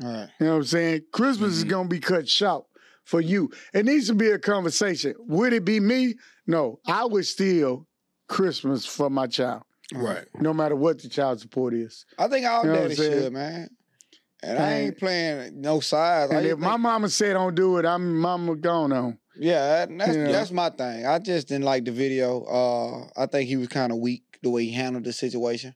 All right. You know what I'm saying? Christmas is going to be cut short for you. It needs to be a conversation. Would it be me? No. I would steal Christmas for my child. Right. No matter what the child support is. I think all daddy should, man. And I ain't playing no sides. And if my mama said don't do it, I'm mama gone on. Yeah, that's my thing. I just didn't like the video. I think he was kind of weak the way he handled the situation.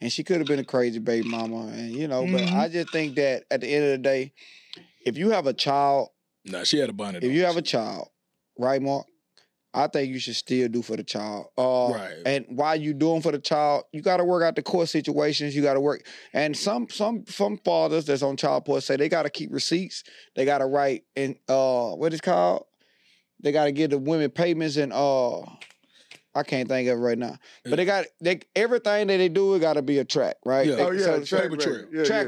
And she could have been a crazy baby mama. And, but I just think that at the end of the day, if you have a child. Nah, she had a bonnet. If you have a child, right, Mark? I think you should still do for the child. Right. And while you doing for the child, you got to work out the court situations. You got to work. And some fathers that's on child support say they got to keep receipts. They got to write in, what is called? They got to give the women payments and I can't think of it right now. Yeah. But they got everything that they do, it got to be a track, right? Yeah. Oh, yeah, so track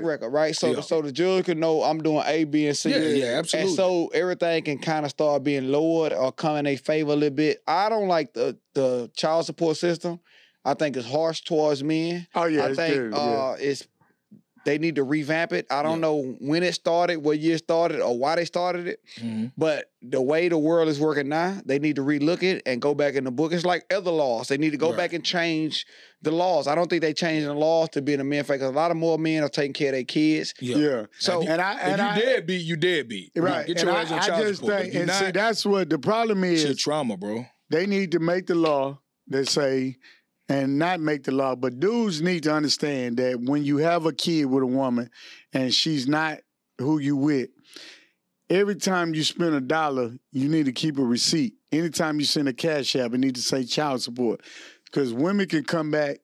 record, right? So, so the jury can know I'm doing A, B, and C. Yeah, yeah, absolutely. And so everything can kind of start being lowered or come in their favor a little bit. I don't like the child support system. I think it's harsh towards men. Oh, yeah, I think they need to revamp it. I don't know when it started, what year it started, or why they started it. Mm-hmm. But the way the world is working now, they need to relook it and go back in the book. It's like other laws. They need to go back and change the laws. I don't think they changing the laws to being a man fact. A lot of more men are taking care of their kids. Yeah. So if you deadbeat. Right. Get your ass on child support. See, that's what the problem is. It's trauma, bro. They need to make the law that say. And not make the law, but dudes need to understand that when you have a kid with a woman and she's not who you with, every time you spend a dollar, you need to keep a receipt. Anytime you send a cash app, it need to say child support. Because women can come back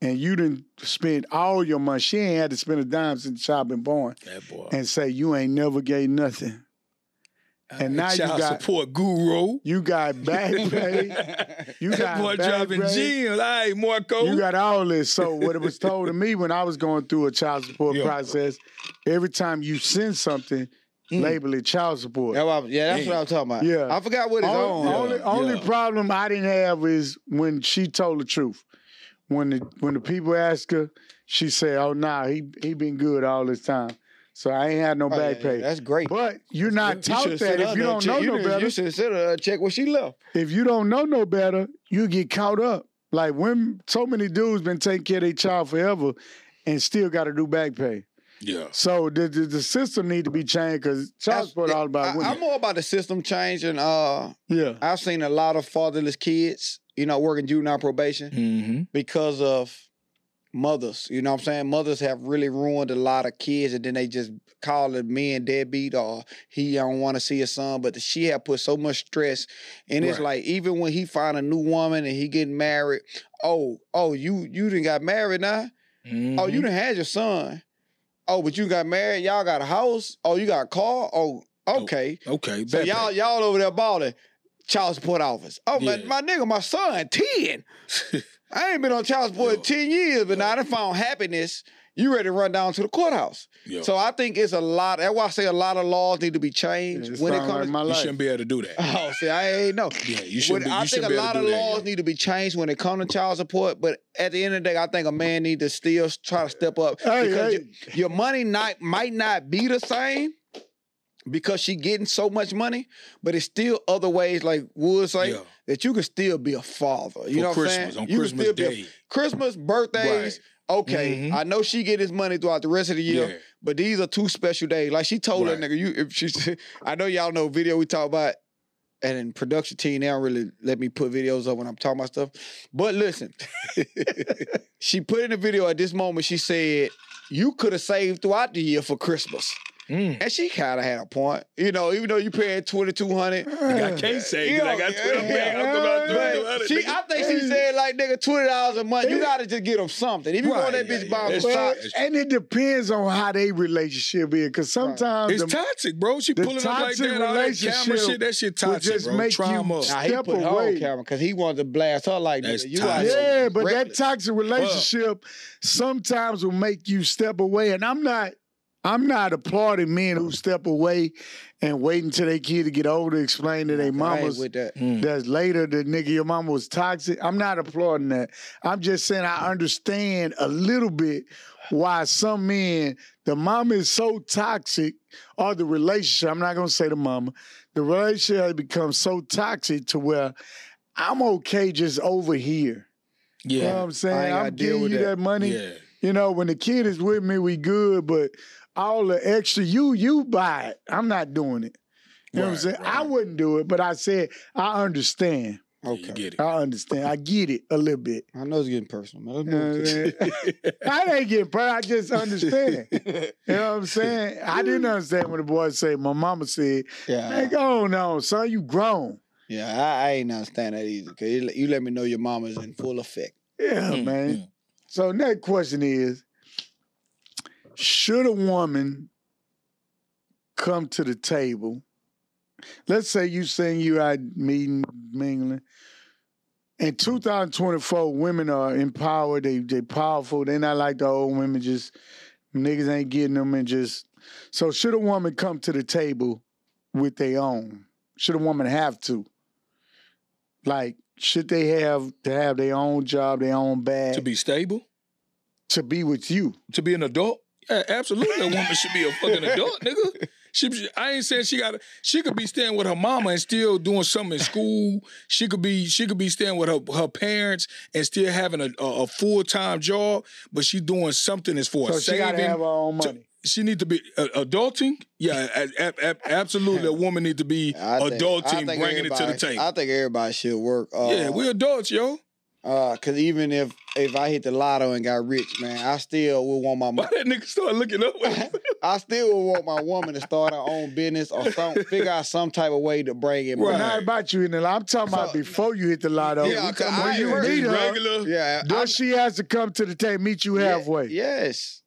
and you didn't spend all your money. She ain't had to spend a dime since child been born. That boy. And say, you ain't never gave nothing. And now child support guru. You got back pay. You got more driving jail. All right, Marco. You got all this. So what it was told to me when I was going through a child support process, every time you send something, label it child support. Yeah, that's what I was talking about. Yeah. I forgot what it's on. Only problem I didn't have is when she told the truth. When the people asked her, she said, oh, nah, he been good all this time. So I ain't had no back pay. That's great. But you're not taught that if you don't know no better. You should sit her check where she left. If you don't know no better, you get caught up. Like when so many dudes been taking care of their child forever and still got to do back pay. Yeah. So the system need to be changed because child support all about women. I'm more about the system changing. I've seen a lot of fatherless kids, you know, working juvenile probation because of mothers, you know what I'm saying? Mothers have really ruined a lot of kids, and then they just call the men deadbeat or he don't want to see his son, but she had put so much stress. And it's like, even when he find a new woman and he getting married, you done got married now? Oh, you done had your son. Oh, but you got married? Y'all got a house? Oh, you got a car? Oh, okay. Okay. So y'all over there balling. Child support office. Oh, my nigga, my son, 10. I ain't been on child support in 10 years, but now I done found happiness. You ready to run down to the courthouse. Yo. So I think it's a lot. That's why I say a lot of laws need to be changed when it comes to my life. You shouldn't be able to do that. Oh, see, I ain't know. Yeah, you shouldn't be able to do that. I think a lot of laws need to be changed when it comes to child support, but at the end of the day, I think a man needs to still try to step up. Because your money might not be the same, because she getting so much money, but it's still other ways, like Woods say, that you can still be a father. You know what I'm saying? On Christmas Day. Christmas, birthdays. Right. Okay, I know she get his money throughout the rest of the year, but these are two special days. Like she told her nigga, I know y'all know video we talk about, and in production team, they don't really let me put videos up when I'm talking about stuff. But listen, she put in the video at this moment, she said, you could have saved throughout the year for Christmas. And she kind of had a point. You know, even though you paying $2,200. I can't say that. I got $2,200. I think she said, like, nigga, $20 a month. You got to just get them something. If you want that bitch buying socks. And it depends on how they relationship is. Because sometimes... It's toxic, bro. She pulling up like that. All that camera shit, that shit toxic, just make you step away. Because he wanted to blast her like that. Yeah, but that toxic relationship sometimes will make you step away. And I'm not applauding men who step away and wait until their kid to get older to explain to their mamas that later the nigga, your mama was toxic. I'm not applauding that. I'm just saying I understand a little bit why some men, the mama is so toxic or the relationship, I'm not going to say the mama, the relationship becomes so toxic to where I'm okay just over here. Yeah. You know what I'm saying? I'm giving you that money. Yeah. You know, when the kid is with me, we good, but... all the extra, you buy it. I'm not doing it. You know what I'm saying? Right. I wouldn't do it, but I said, I understand. Okay. You get it. I understand. I get it a little bit. I know it's getting personal. I ain't getting personal. I just understand. You know what I'm saying? I didn't understand when the boys said, my mama said, hey, go on, son, you grown. Yeah, I ain't understand that either. Cause you let me know your mama's in full effect. Yeah, man. So next question is, should a woman come to the table? Let's say you out mingling, In 2024, women are empowered. They powerful. They not like the old women. Just niggas ain't getting them and just. So should a woman come to the table with their own? Should a woman have to? Like, should they have to have their own job, their own bag? To be stable? To be with you. To be an adult? Yeah, absolutely. A woman should be a fucking adult, nigga. I ain't saying she could be staying with her mama and still doing something in school. She could be staying with her parents and still having a full-time job, but she doing something as for saving. So she got to have her own money. She need to be adulting? Yeah, absolutely. A woman need to be adulting, bringing it to the table. I think everybody should work. Yeah, we adults, yo. Cause even if I hit the lotto and got rich, man, I still would want my. Why that nigga start looking up? I still would want my woman to start her own business or figure out some type of way to bring in money. Well, not about you in the lotto. I'm talking about before you hit the lotto. Yeah, when you meet her, she has to come to the table, meet you halfway. Yes,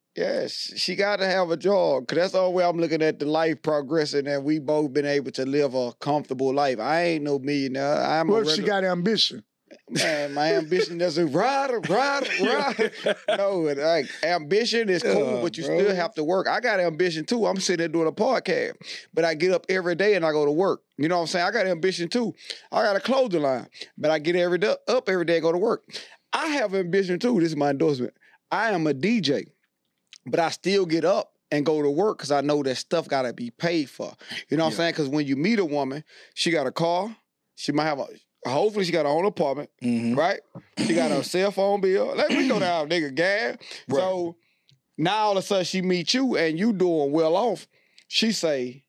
she got to have a job. Cause that's the only way I'm looking at the life progressing, and we both been able to live a comfortable life. I ain't no millionaire. What if she got ambition? Man, my ambition doesn't ride. No, like, ambition is cool, but you still have to work. I got ambition, too. I'm sitting there doing a podcast, but I get up every day and I go to work. You know what I'm saying? I got ambition, too. I got a clothing line, but I get up every day and go to work. I have ambition, too. This is my endorsement. I am a DJ, but I still get up and go to work because I know that stuff got to be paid for. You know what I'm saying? Because when you meet a woman, she got a car. She might have a... Hopefully she got her own apartment, right? She got her cell phone bill. Let me go down, nigga, gas. Right. So now all of a sudden she meet you and you doing well off. She say,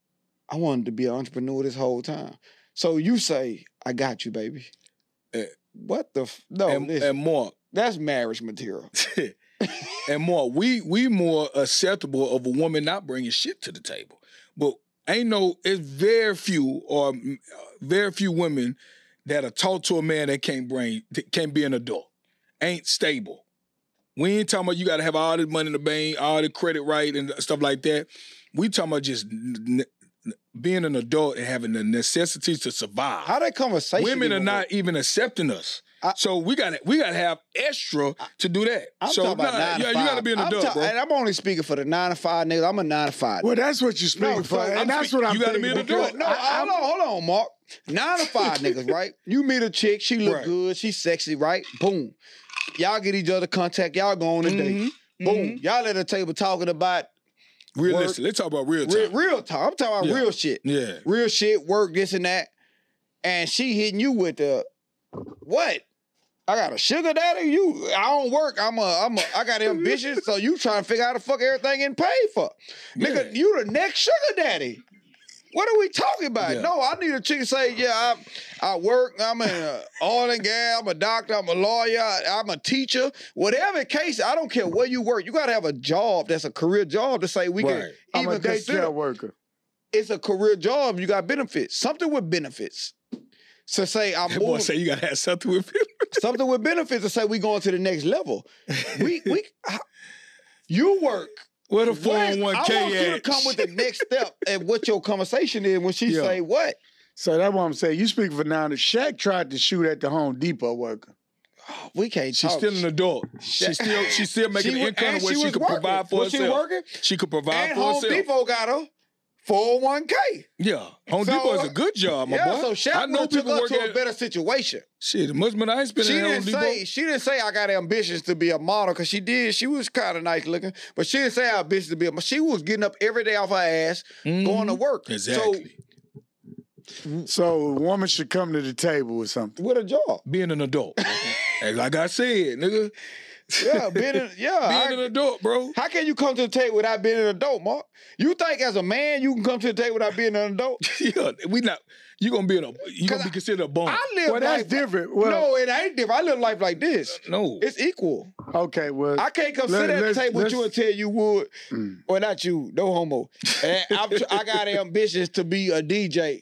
I wanted to be an entrepreneur this whole time. So you say, I got you, baby. What the? No. And more. That's marriage material. And more. We more acceptable of a woman not bringing shit to the table. But it's very few women that are taught to a man that can't be an adult, ain't stable. We ain't talking about you got to have all the money in the bank, all the credit right and stuff like that. We talking about just being an adult and having the necessities to survive. How that conversation? Women are not even accepting us. So we gotta have extra to do that. I'm talking about 9 to 5. You gotta be an adult, bro. And I'm only speaking for the 9 to 5 niggas. I'm a 9 to 5. Well, that's what you're speaking for, and that's what I'm. You gotta be an adult. No, hold on, Mark. 9 to 5 niggas, right? You meet a chick, she look good, she sexy, right? Boom, y'all get each other contact, y'all go on a date. Boom, y'all at the table talking about. Realistic. Let's talk about real time. Real time. I'm talking about real shit. Yeah. Real shit, work, this and that, and she hitting you with the what? I got a sugar daddy. I don't work. I got ambitions. So you trying to figure out how the fuck everything getting paid for, nigga? You the next sugar daddy? What are we talking about? Yeah. No, I need a chick to say, yeah, I work. I'm in oil and gas. I'm a doctor. I'm a lawyer. I'm a teacher. Whatever case, I don't care where you work. You got to have a job that's a career job to say we can even consider. I'm a daycare worker. It's a career job. You got benefits. Something with benefits. So say I'm moving. Boy, say you gotta have something with benefits. Something with benefits to say we going to the next level. You work. What a 401k. I want you to come with the next step and what your conversation is when she say what. So that's what I'm saying. You speaking for now. Shaq tried to shoot at the Home Depot worker. Oh, we can't. She's still an adult. She's still making an income where she could provide for herself. She could provide for herself. And Home Depot got her. 401k. Yeah. Home Depot is a good job, my boy. So Shaq took her to a better situation. Shit, Muslim and I spent in Home Depot. She didn't say I got ambitions to be a model, because she did. She was kind of nice looking, but she didn't say I ambitions to be a model. She was getting up every day off her ass, going to work. Exactly. So a woman should come to the table with something. With a job. Being an adult. Like I said, nigga. Yeah, being an adult, bro. How can you come to the table without being an adult, Mark? You think as a man you can come to the table without being an adult? Yeah, we not. You gonna be be considered a bum. That's different. Well, no, it ain't different. I live life like this. No, it's equal. Okay, well, I can't come sit at the table with you and tell you would. Well, not you, no homo. I got ambitions to be a DJ.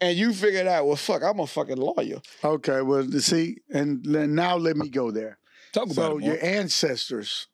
And you figured out, well, fuck, I'm a fucking lawyer. Okay, well, see, and now let me go there. Talk about it, your ancestors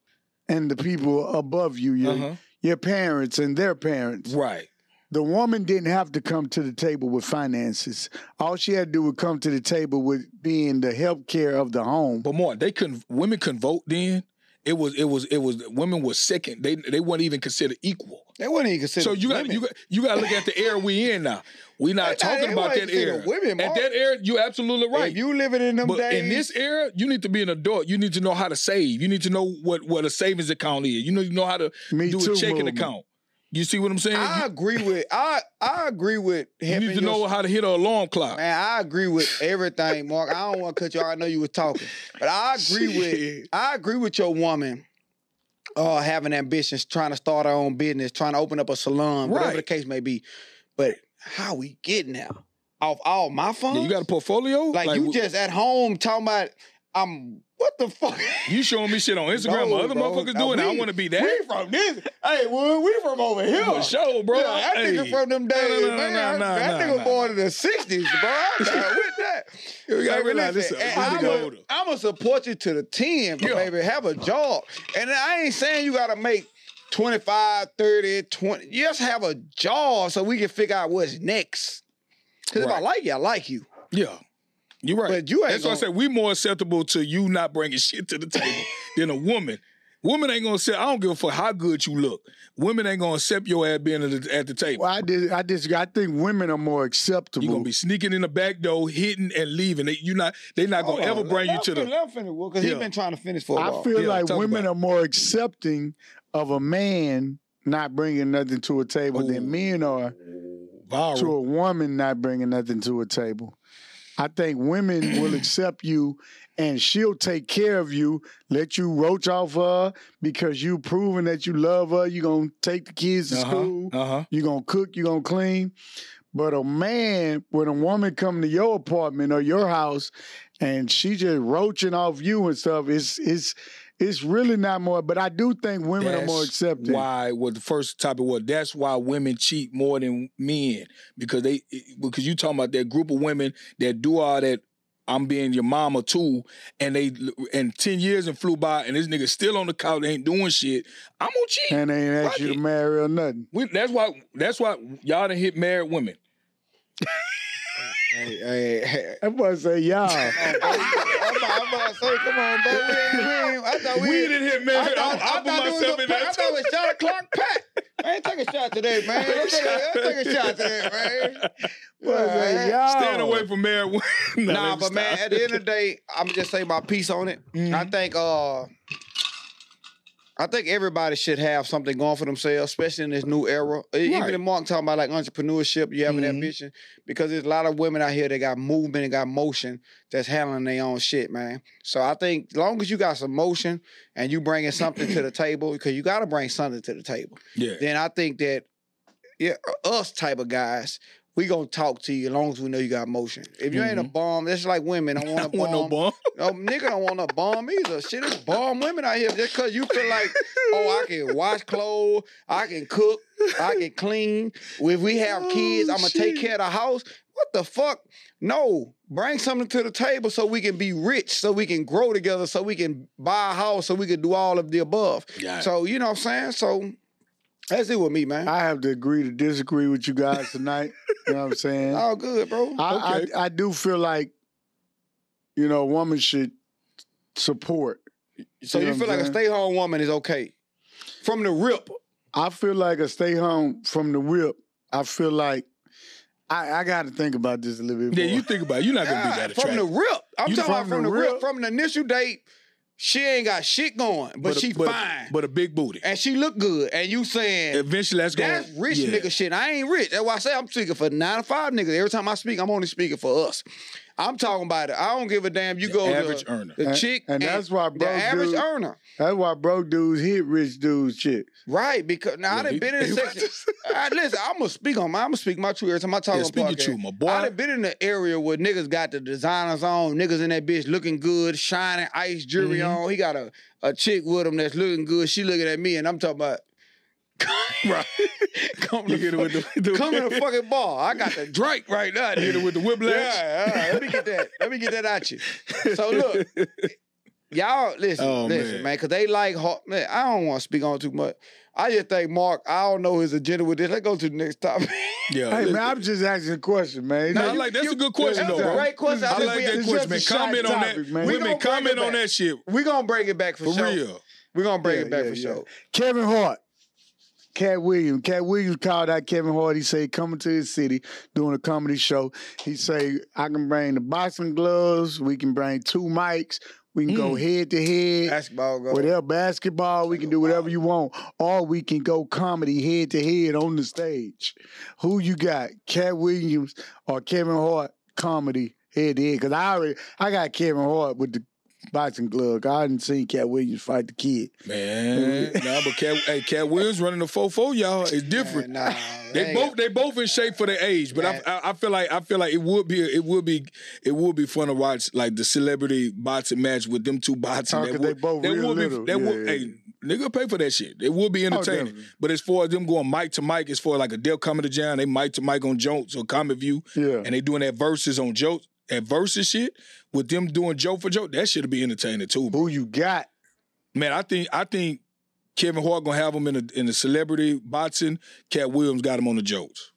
and the people above you, your parents and their parents. Right. The woman didn't have to come to the table with finances. All she had to do was come to the table with being the health care of the home. But more, they couldn't. Women couldn't vote then. It was. Women were second. They weren't even considered equal. They weren't even considered. So you got to look at the era we in now. We not talking about that era. Women, at that era, you are absolutely right. If you living in them days, in this era, you need to be an adult. You need to know how to save. You need to know what a savings account is. You need to know how to do a checking account. You see what I'm saying? I agree with him. You need to know how to hit an alarm clock. Man, I agree with everything, Mark. I don't want to cut you off. I know you were talking. But I agree with your woman having ambitions, trying to start her own business, trying to open up a salon, whatever the case may be. But how we getting now? Off all my funds? Yeah, you got a portfolio? Like you just at home talking about what the fuck? You showing me shit on Instagram, no, other motherfuckers doing it. I want to be that. We from this. Hey, well, we from over here. For sure, bro. Yeah, that nigga from them days, man. That nigga born in the 60s, bro. I'm down with that. You gotta realize this. I'm going to support you to the 10, but baby, have a job. And I ain't saying you got to make 25, 30, 20. Just have a job so we can figure out what's next. Because if I like you, I like you. Yeah. You're right. But you ain't That's why I said we more acceptable to you not bringing shit to the table than a woman. Women ain't gonna say, I don't give a fuck how good you look. Women ain't gonna accept your ass being at the table. Well, I think women are more acceptable. You gonna be sneaking in the back door, hitting and leaving. They're not gonna ever bring you to the. He's been trying to finish for a while. I feel like women are more accepting of a man not bringing nothing to a table than men are to a woman not bringing nothing to a table. I think women will accept you and she'll take care of you, let you roach off her because you've proven that you love her. You're going to take the kids to school. You're going to cook. You're going to clean. But a man, when a woman come to your apartment or your house and she just roaching off you and stuff, it's really not more. But I do think women are more accepting. That's why women cheat more than men because you talking about that group of women that do all that. I'm being your mama too, and 10 years and flew by, and this nigga still on the couch, ain't doing shit. I'm gonna cheat, and they ain't ask you to marry or nothing. That's why y'all done hit married women. Hey. I'm about to say y'all. I'm about to say, come on, baby. I thought we didn't hit married. I thought it was shot o'clock pack. Man, take a shot today, man. Take a shot today, man. Stand away from marijuana. Man, at the end of the day, I'm just saying my piece on it. Mm-hmm. I think everybody should have something going for themselves, especially in this new era. Right. Even if Mark talking about like entrepreneurship, you have an ambition, because there's a lot of women out here that got movement and got motion that's handling their own shit, man. So I think as long as you got some motion and you bringing something to the table, because you got to bring something to the table, then I think that us type of guys, we gonna talk to you as long as we know you got motion. If you ain't a bum, that's like women don't want a bum. No, nigga don't want a bum either. Shit, there's bum women out here just because you feel like, I can wash clothes, I can cook, I can clean. If we have kids, I'm gonna take care of the house. What the fuck? No, bring something to the table so we can be rich, so we can grow together, so we can buy a house, so we can do all of the above. So you know what I'm saying? So that's it with me, man. I have to agree to disagree with you guys tonight. You know what I'm saying? All good, bro. I do feel like, a woman should support. So you feel like a stay-home woman is okay? From the rip? I feel like a stay-home from the rip. I feel like I got to think about this a little bit more. Yeah, you think about it. You're not going to be that attractive. From the rip. I'm talking about from the rip. From the initial date. She ain't got shit going, but she's fine. But a big booty. And she look good. And you saying, eventually that's rich nigga shit. I ain't rich. That's why I say I'm speaking for 9 to 5 niggas. Every time I speak, I'm only speaking for us. I'm talking about it. I don't give a damn. You go average earner. The chick. And that's why broke dudes. The average earner. That's why broke dudes hit rich dudes shit. Right. Because now I done been in the section. Listen, I'm going to speak on my truth every time I talk on podcast. Speak my boy. I done been in the area where niggas got the designers on, niggas in that bitch looking good, shining ice jewelry on. He got a chick with him that's looking good. She looking at me and I'm talking about, come to the fucking bar. I got the Drake right now. Hit it with the whiplash. Let me get that out you. So look, Y'all, listen, listen, man, because they like, man, I don't want to speak on too much. I just think Mark, I don't know his agenda with this. Let's go to the next topic. Yeah, hey, man, I'm just asking a question, man. No, that's a good question, though, bro. That's a great question. I like that question, man. Comment on that. Women, comment on that shit. We're going to bring it back for sure. For real. We're going to bring it back for sure. Kevin Hart. Katt Williams. Katt Williams called out Kevin Hart. He said, coming to his city, doing a comedy show. He said, I can bring the boxing gloves. We can bring two mics. We can go head to head. Basketball, go. Whatever, basketball. We can do whatever you want. Or we can go comedy head to head on the stage. Who you got? Katt Williams or Kevin Hart comedy head to head? Because I got Kevin Hart with the boxing glove. I hadn't seen Katt Williams fight the kid. Man, nah, but Katt Williams running the 4-4, y'all, is different. Man, nah, they both in shape for their age. But I feel like it would be fun to watch like the celebrity boxing match with them two boxing. They would be. Nigga pay for that shit. It would be entertaining. Oh, but as far as them going mic to mic, as far as like Adele coming to John, they mic to mic on Jokes or Comic View, and they doing that verses on Jokes. That versus shit with them doing joke for joke, that shit'll be entertaining too. Bro. Who you got? Man, I think Kevin Hart gonna have him in the celebrity boxing. Katt Williams got him on the jokes.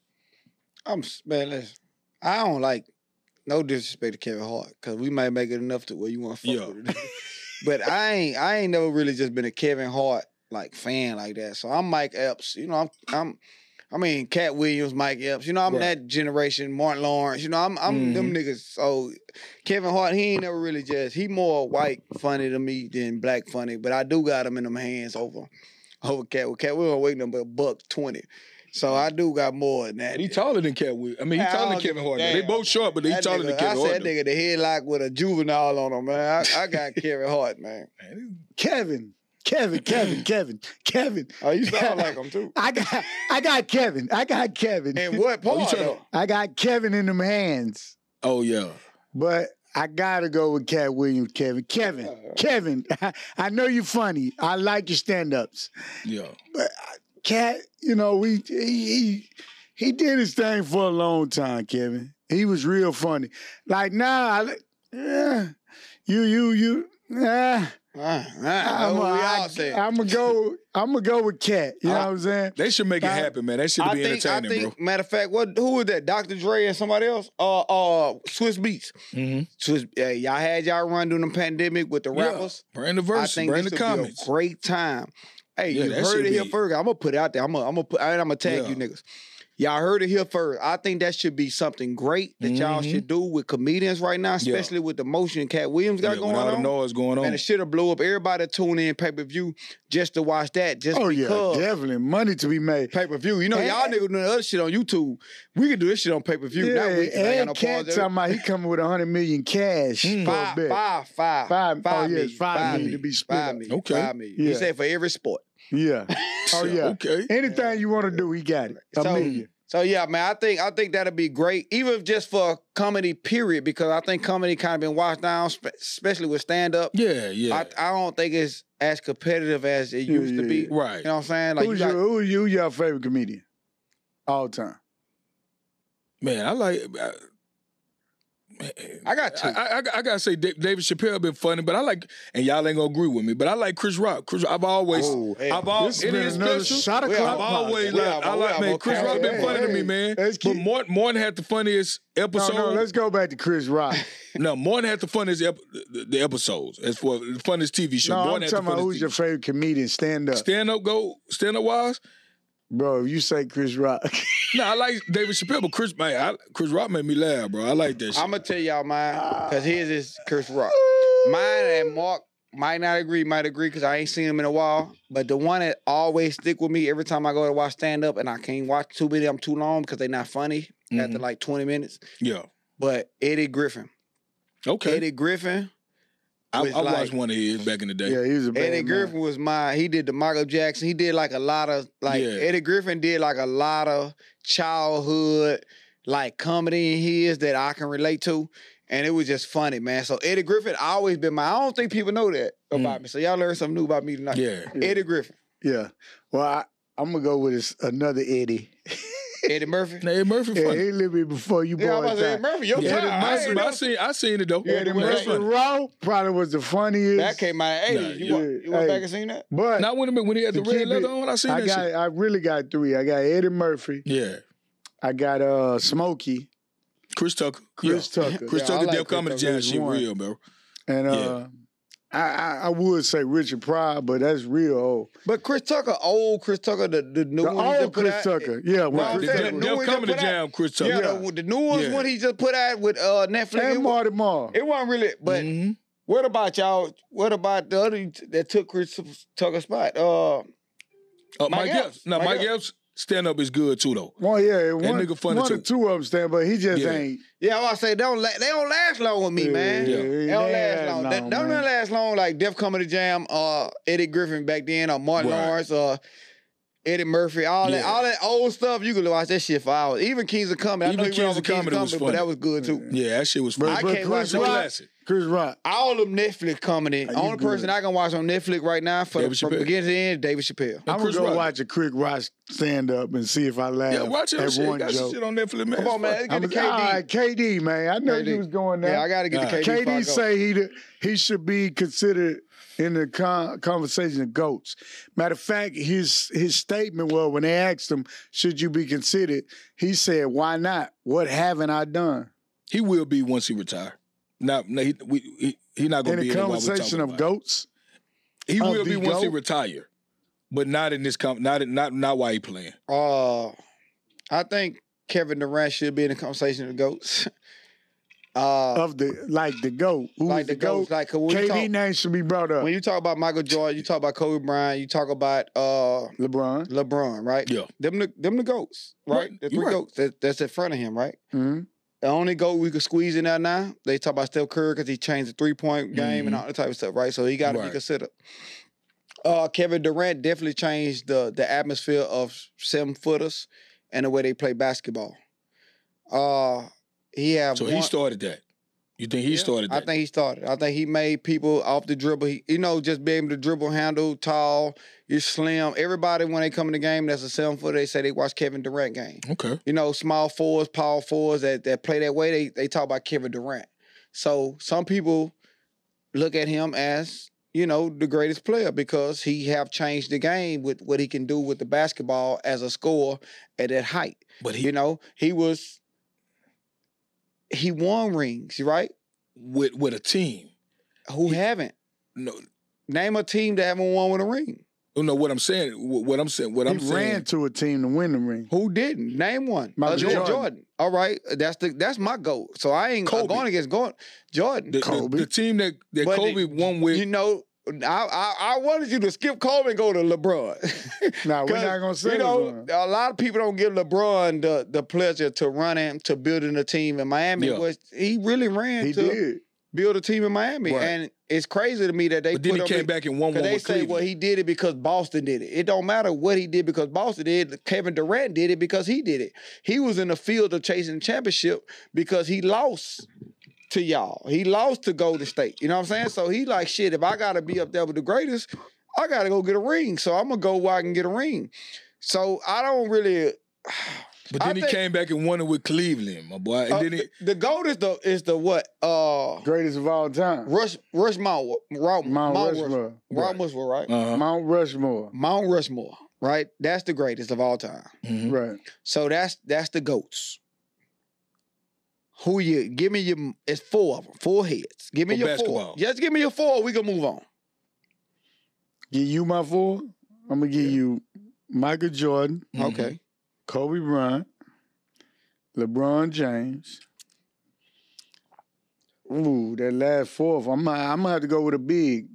I don't like, no disrespect to Kevin Hart, cause we might make it enough to where you want to fuck with it. But I ain't never really just been a Kevin Hart like fan like that. So I'm Mike Epps. You know, I mean, Katt Williams, Mike Epps. You know, I'm that generation, Martin Lawrence. You know, I'm them niggas. So Kevin Hart, he ain't never really he more white funny to me than black funny, but I do got him in them hands over Katt. Well, Katt Williams waiting up at $120. So I do got more than that. He taller than Katt Williams. I mean, he taller than Kevin Hart. They both short, but he taller than Kevin Hart. I said that nigga the headlock with a juvenile on him, man. I got Kevin Hart, man. Kevin. Oh, you sound like him too. I got Kevin. And what part? I got Kevin in them hands. Oh yeah. But I gotta go with Katt Williams, Kevin. Kevin. I know you're funny. I like your stand-ups. Yeah. But Katt, you know, he did his thing for a long time, Kevin. He was real funny. Like now, I'm gonna go with Katt. You know what I'm saying? They should make it happen, man. That should be entertaining, bro. Matter of fact, who was that? Dr. Dre and somebody else? Swiss Beats. Mm-hmm. Y'all had y'all run during the pandemic with the rappers. Bring the verses. Bring the comments. Be a great time. Hey, you heard it here first. I'm gonna put it out there. I'm gonna tag you niggas. Y'all heard it here first. I think that should be something great that y'all should do with comedians right now, especially with the motion Katt Williams got going on. All the noise going on. And it should have blew up. Everybody tune in pay-per-view just to watch that. Because definitely. Money to be made. Pay-per-view. You know, y'all niggas doing other shit on YouTube. We can do this shit on pay-per-view. Yeah, and Katt talking about he coming with $100 million cash. Five million to be split. $5 million. He said for every sport. Yeah. Oh yeah. Okay. Anything you want to do, he got it. A million. So yeah, man, I think that'll be great, even just for comedy period, because I think comedy kind of been washed down, especially with stand up. Yeah, yeah. I don't think it's as competitive as it used to be. Right. You know what I'm saying? Like, who's your favorite comedian all time? Man, I got two. I gotta say David Chappelle been funny, but I like, and y'all ain't gonna agree with me, but I like Chris Rock. Chris Rock been funny to me, man. But Martin had the funniest episode. No, let's go back to Chris Rock. No, Martin had the funniest the episodes as for the funniest TV show. No, Martin, I'm talking about who's your favorite comedian stand up. Stand up wise. Bro, you say Chris Rock. No, I like David Chappelle, but Chris Rock made me laugh, bro. I like that shit. I'm going to tell y'all mine, because his is Chris Rock. Mine and Mark might not agree, because I ain't seen him in a while. But the one that always stick with me every time I go to watch stand-up, and I can't watch too many of them too long because they not funny after like 20 minutes. Yeah. But Eddie Griffin. Okay. Eddie Griffin. I watched one of his back in the day. Yeah, he was a bad Eddie Griffin was my. He did the Michael Jackson. He did like a lot of Eddie Griffin did like a lot of childhood like comedy in his that I can relate to, and it was just funny, man. So Eddie Griffin always been my. I don't think people know that about me. So y'all learned something new about me tonight. Yeah, Eddie Griffin. Yeah. Well, I'm gonna go with another Eddie. Eddie Murphy. Now, Eddie Murphy funny. Yeah, he little bit before you born. Yeah, Eddie Murphy. Your time. I seen it though. Yeah, Eddie Murphy Raw probably was the funniest. That came out of 80s. Nah, you went back and seen that? But not when he had the red leather on. I seen that shit. I really got three. I got Eddie Murphy. Yeah. I got Smokey. Chris Tucker. Chris Tucker. Chris Tucker, they'll come to jam. She real, bro. And I would say Richard Pryor, but that's real old. But Chris Tucker, old Chris Tucker, the new one. The old Chris Tucker. Yeah. They'll come to jam, Chris Tucker. Yeah, the new one's one he just put out with Netflix. And Marty Marr. It wasn't really, but what about y'all? What about the other that took Chris Tucker's spot? Mike Epps. No, Mike Epps. Stand up is good too though. Well, yeah, one or two of them stand, but he just ain't. Yeah, I say they don't last long with me, man. Yeah. They don't last long. They don't last long like Def Comedy Jam, Eddie Griffin back then, or Martin Lawrence, Eddie Murphy, all that old stuff. You could watch that shit for hours. Even Kings of Comedy. Even Kings of Comedy was funny, but that was good too. Yeah, that shit was funny. I can't watch classic. Chris Rock. All them Netflix comedy. The only person I can watch on Netflix right now from beginning to end is David Chappelle. I'm going to go watch a Chris Rock stand-up and see if I laugh. Yeah, watch that shit. Got some shit on Netflix, man. Come on, man. Get the KD. All right, KD, man. I know you was going there. Yeah, I got to get the KD. KD say he should be considered in the conversation of GOATs. Matter of fact, his statement was when they asked him, should you be considered? He said, why not? What haven't I done? He will be once he retires. He's not going to be in the conversation of GOATs. He will be once he retire, but not in this not while he playing. I think Kevin Durant should be in the conversation of GOATs. The GOAT. Like the GOAT. Like KD name should be brought up. When you talk about Michael Jordan, you talk about Kobe Bryant, you talk about LeBron. LeBron, right? Yeah. Them the GOATs, right? The three GOATs that's in front of him, right? Mm-hmm. The only goal we could squeeze in there now, they talk about Steph Curry because he changed the three-point game and all that type of stuff, right? So he got to be considered. Kevin Durant definitely changed the atmosphere of seven-footers and the way they play basketball. He started that. You think he started that? I think he started. I think he made people off the dribble. He, just being able to dribble handle, tall, you're slim. Everybody, when they come in the game, that's a 7-footer, they say they watch Kevin Durant game. Okay. Small forwards, power forwards that play that way, they talk about Kevin Durant. So some people look at him as, the greatest player because he have changed the game with what he can do with the basketball as a scorer at that height. But he won rings, right? With a team. Who haven't? No. Name a team that haven't won with a ring. No, what I'm saying. He ran to a team to win the ring. Who didn't? Name one. Jordan. All right. That's my goal. So I ain't going against Jordan. The team that Kobe won with. I wanted you to skip Kobe and go to LeBron. Nah, we're not gonna say LeBron. A lot of people don't give LeBron the pleasure to running to building a team in Miami. Yeah. He really ran to build a team in Miami, and it's crazy to me that they. But then he came back and won. They say, well, he did it because Boston did it. It don't matter what he did because Boston did. Kevin Durant did it because he did it. He was in the field of chasing the championship because he lost to y'all. He lost to Golden State. You know what I'm saying? So he like, shit, if I got to be up there with the greatest, I got to go get a ring. So I'm going to go where I can get a ring. So I don't really... But then he came back and won it with Cleveland, my boy. And then the GOAT is the what? Greatest of all time. Mount Rushmore, right? That's the greatest of all time. Mm-hmm. Right. So that's the GOATs. Who you give me your? It's four of them, four heads. Give me your four. Just give me your four. We can move on. Give you my four. I'm gonna give you Michael Jordan. Mm-hmm. Okay. Kobe Bryant, LeBron James. Ooh, that last fourth. I'm gonna have to go with a big.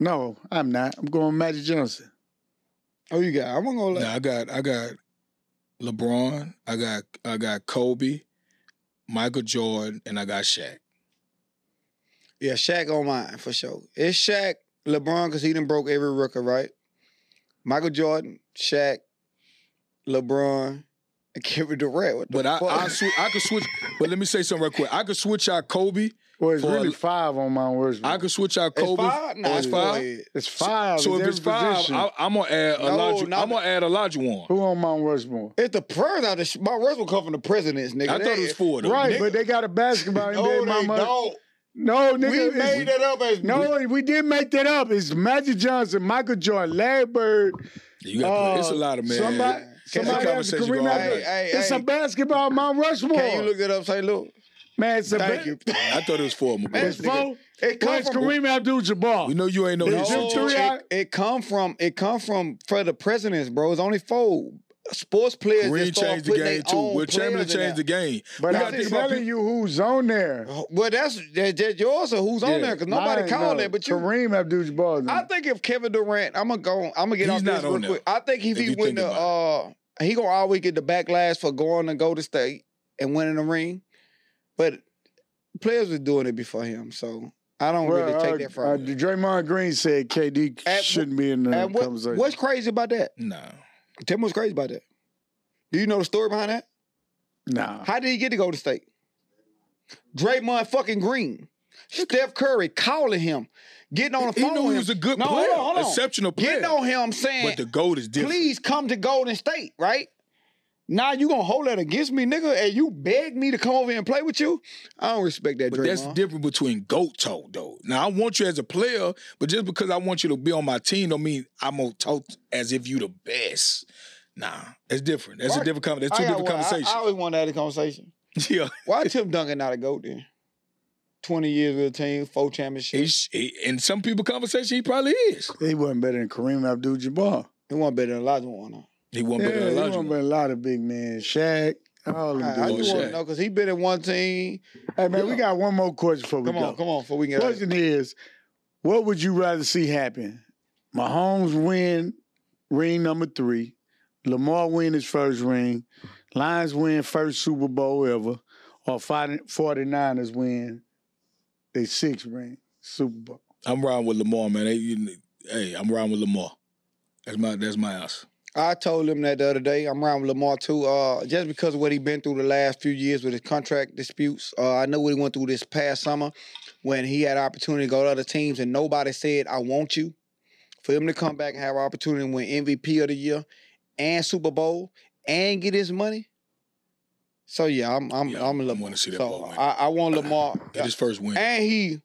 No, I'm not. I'm going Magic Johnson. Oh, you got? I'm gonna go. No, I got LeBron. I got Kobe. Michael Jordan, and I got Shaq. Yeah, Shaq on mine, for sure. It's Shaq, LeBron, because he done broke every record, right? Michael Jordan, Shaq, LeBron, and Kevin Durant. But I could switch. But let me say something real quick. I could switch out Kobe Well, it's really five on my worst. I could switch out Kobe. It's five? No, it's five. It's five. So if it's five, I'm going to add a Olajuwon. Who on my worst one? It's the president. My worst one come from the presidents, nigga. I thought it was four, though. Right, but they got a basketball. No, nigga. We made that up. No, we didn't make that up. It's Magic Johnson, Michael Jordan, Larry Bird. You got to play. It's a lot of men. Somebody has to Kareem Abdul. It's a basketball, Mount Rushmore. Can you look it up, say, look? Man, it's a big. I thought it was four. Man, it's four. It comes from Kareem Abdul-Jabbar. You know you ain't It come from for the presidents, bro. It's only four. Sports players. Kareem changed the game too. Will Chamberlain changed the game? But I'm telling you who's on there. Well, that's yours or who's on there because nobody called that. But you, Kareem Abdul-Jabbar. I think if Kevin Durant, I'm gonna get off this real quick. I think if he win the, he gonna always get the backlash for going to Golden State and winning the ring. But players were doing it before him, so I don't really take that from him. Draymond Green said KD shouldn't be in the conversation. What's crazy about that? No. Tell me what's crazy about that. Do you know the story behind that? No. How did he get to Golden State? Draymond fucking Green. Steph Curry calling him, getting on the phone. He knew he was a good player, exceptional player. Getting on him saying, but the GOAT is different. Please come to Golden State, right? Now you gonna hold that against me, nigga, and you beg me to come over here and play with you? I don't respect that, Draymond. But that's different between GOAT talk, though. Now, I want you as a player, but just because I want you to be on my team don't mean I'm gonna talk as if you the best. Nah, that's different. That's a different conversation. That's two different conversations. I always want to have a conversation. Yeah. Why Tim Duncan not a GOAT then? 20 years with the team, 4 championships. In some people's conversation, he probably is. He wasn't better than Kareem Abdul-Jabbar. He wasn't better than Olajuwon. He won a lot of big men. Shaq, all of them. I just want to know because he been in one team. Hey, man, we got one more question before we go. Come on, before we get out. The question is, what would you rather see happen? Mahomes win ring number 3, Lamar win his first ring, Lions win first Super Bowl ever, or 49ers win their 6th ring Super Bowl? I'm riding with Lamar, man. Hey, I'm riding with Lamar. That's my answer. I told him that the other day. I'm around with Lamar, too. Just because of what he's been through the last few years with his contract disputes. I know what he went through this past summer when he had an opportunity to go to other teams and nobody said, I want you. For him to come back and have an opportunity to win MVP of the year and Super Bowl and get his money. So, yeah, I'm Lamar. I want to see that ball win. I want Lamar. That's his first win. And He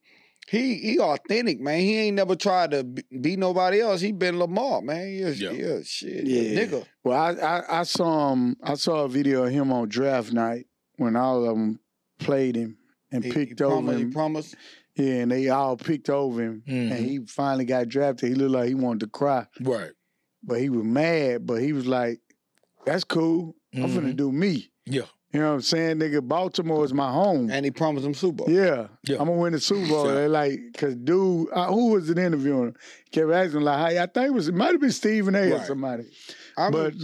authentic, man. He ain't never tried to be nobody else. He been Lamar, man. Nigga. Well, I saw him. I saw a video of him on draft night when all of them played him and picked over him. He promised. Yeah, and they all picked over him, and he finally got drafted. He looked like he wanted to cry. Right. But he was mad. But he was like, "That's cool. I'm finna do me." Yeah. You know what I'm saying, nigga? Baltimore is my home. And he promised him Super Bowl. Yeah. I'm going to win the Super Bowl. They're like, because, dude, who was it interviewing? Kept asking, like, hey, I think it might have been Stephen A. Or somebody. But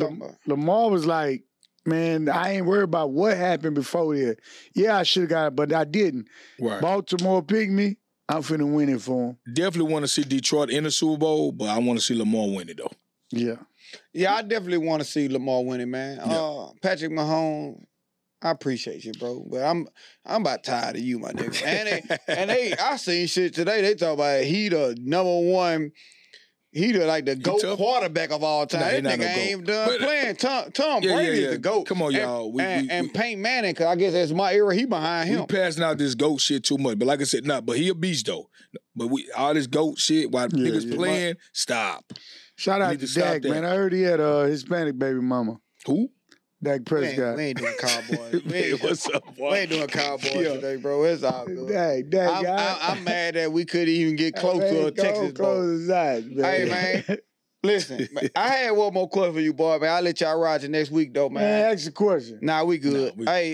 Lamar was like, man, I ain't worried about what happened before there. Yeah, I should have got it, but I didn't. Right. Baltimore picked me. I'm finna win it for him. Definitely want to see Detroit in the Super Bowl, but I want to see Lamar win it, though. Yeah, I definitely want to see Lamar win it, man. Yeah. Patrick Mahomes. I appreciate you, bro, but I'm about tired of you, my nigga. I seen shit today. They talk about he the #1, he the like the GOAT quarterback of all time. That nigga ain't done playing. Tom Brady is the GOAT. Come on, y'all. And Peyton Manning, because I guess that's my era. He behind him. We passing out this GOAT shit too much, but like I said, but he a beast though. But all this GOAT shit while niggas playing, stop. Shout out to Dak, man. I heard he had a Hispanic baby mama. Who? Dak Prescott. Man, we ain't doing Cowboys. What's up, boy? We ain't doing Cowboys today, bro. It's all good. Dang, I'm mad that we couldn't even get close to a Texas Bowl. Hey, man. Listen, I had one more question for you, boy, man. I'll let y'all ride to next week, though, man. Man, ask a question. Nah, we good. Hey,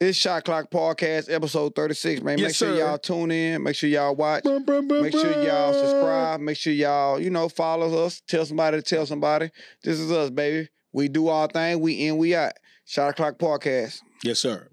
it's Shot Clock Podcast, episode 36, man. Make sure y'all tune in. Make sure y'all watch. Make sure y'all subscribe. Make sure y'all, follow us. Tell somebody to tell somebody. This is us, baby. We do our thing. We in, we out. Shot O'Clock Podcast. Yes, sir.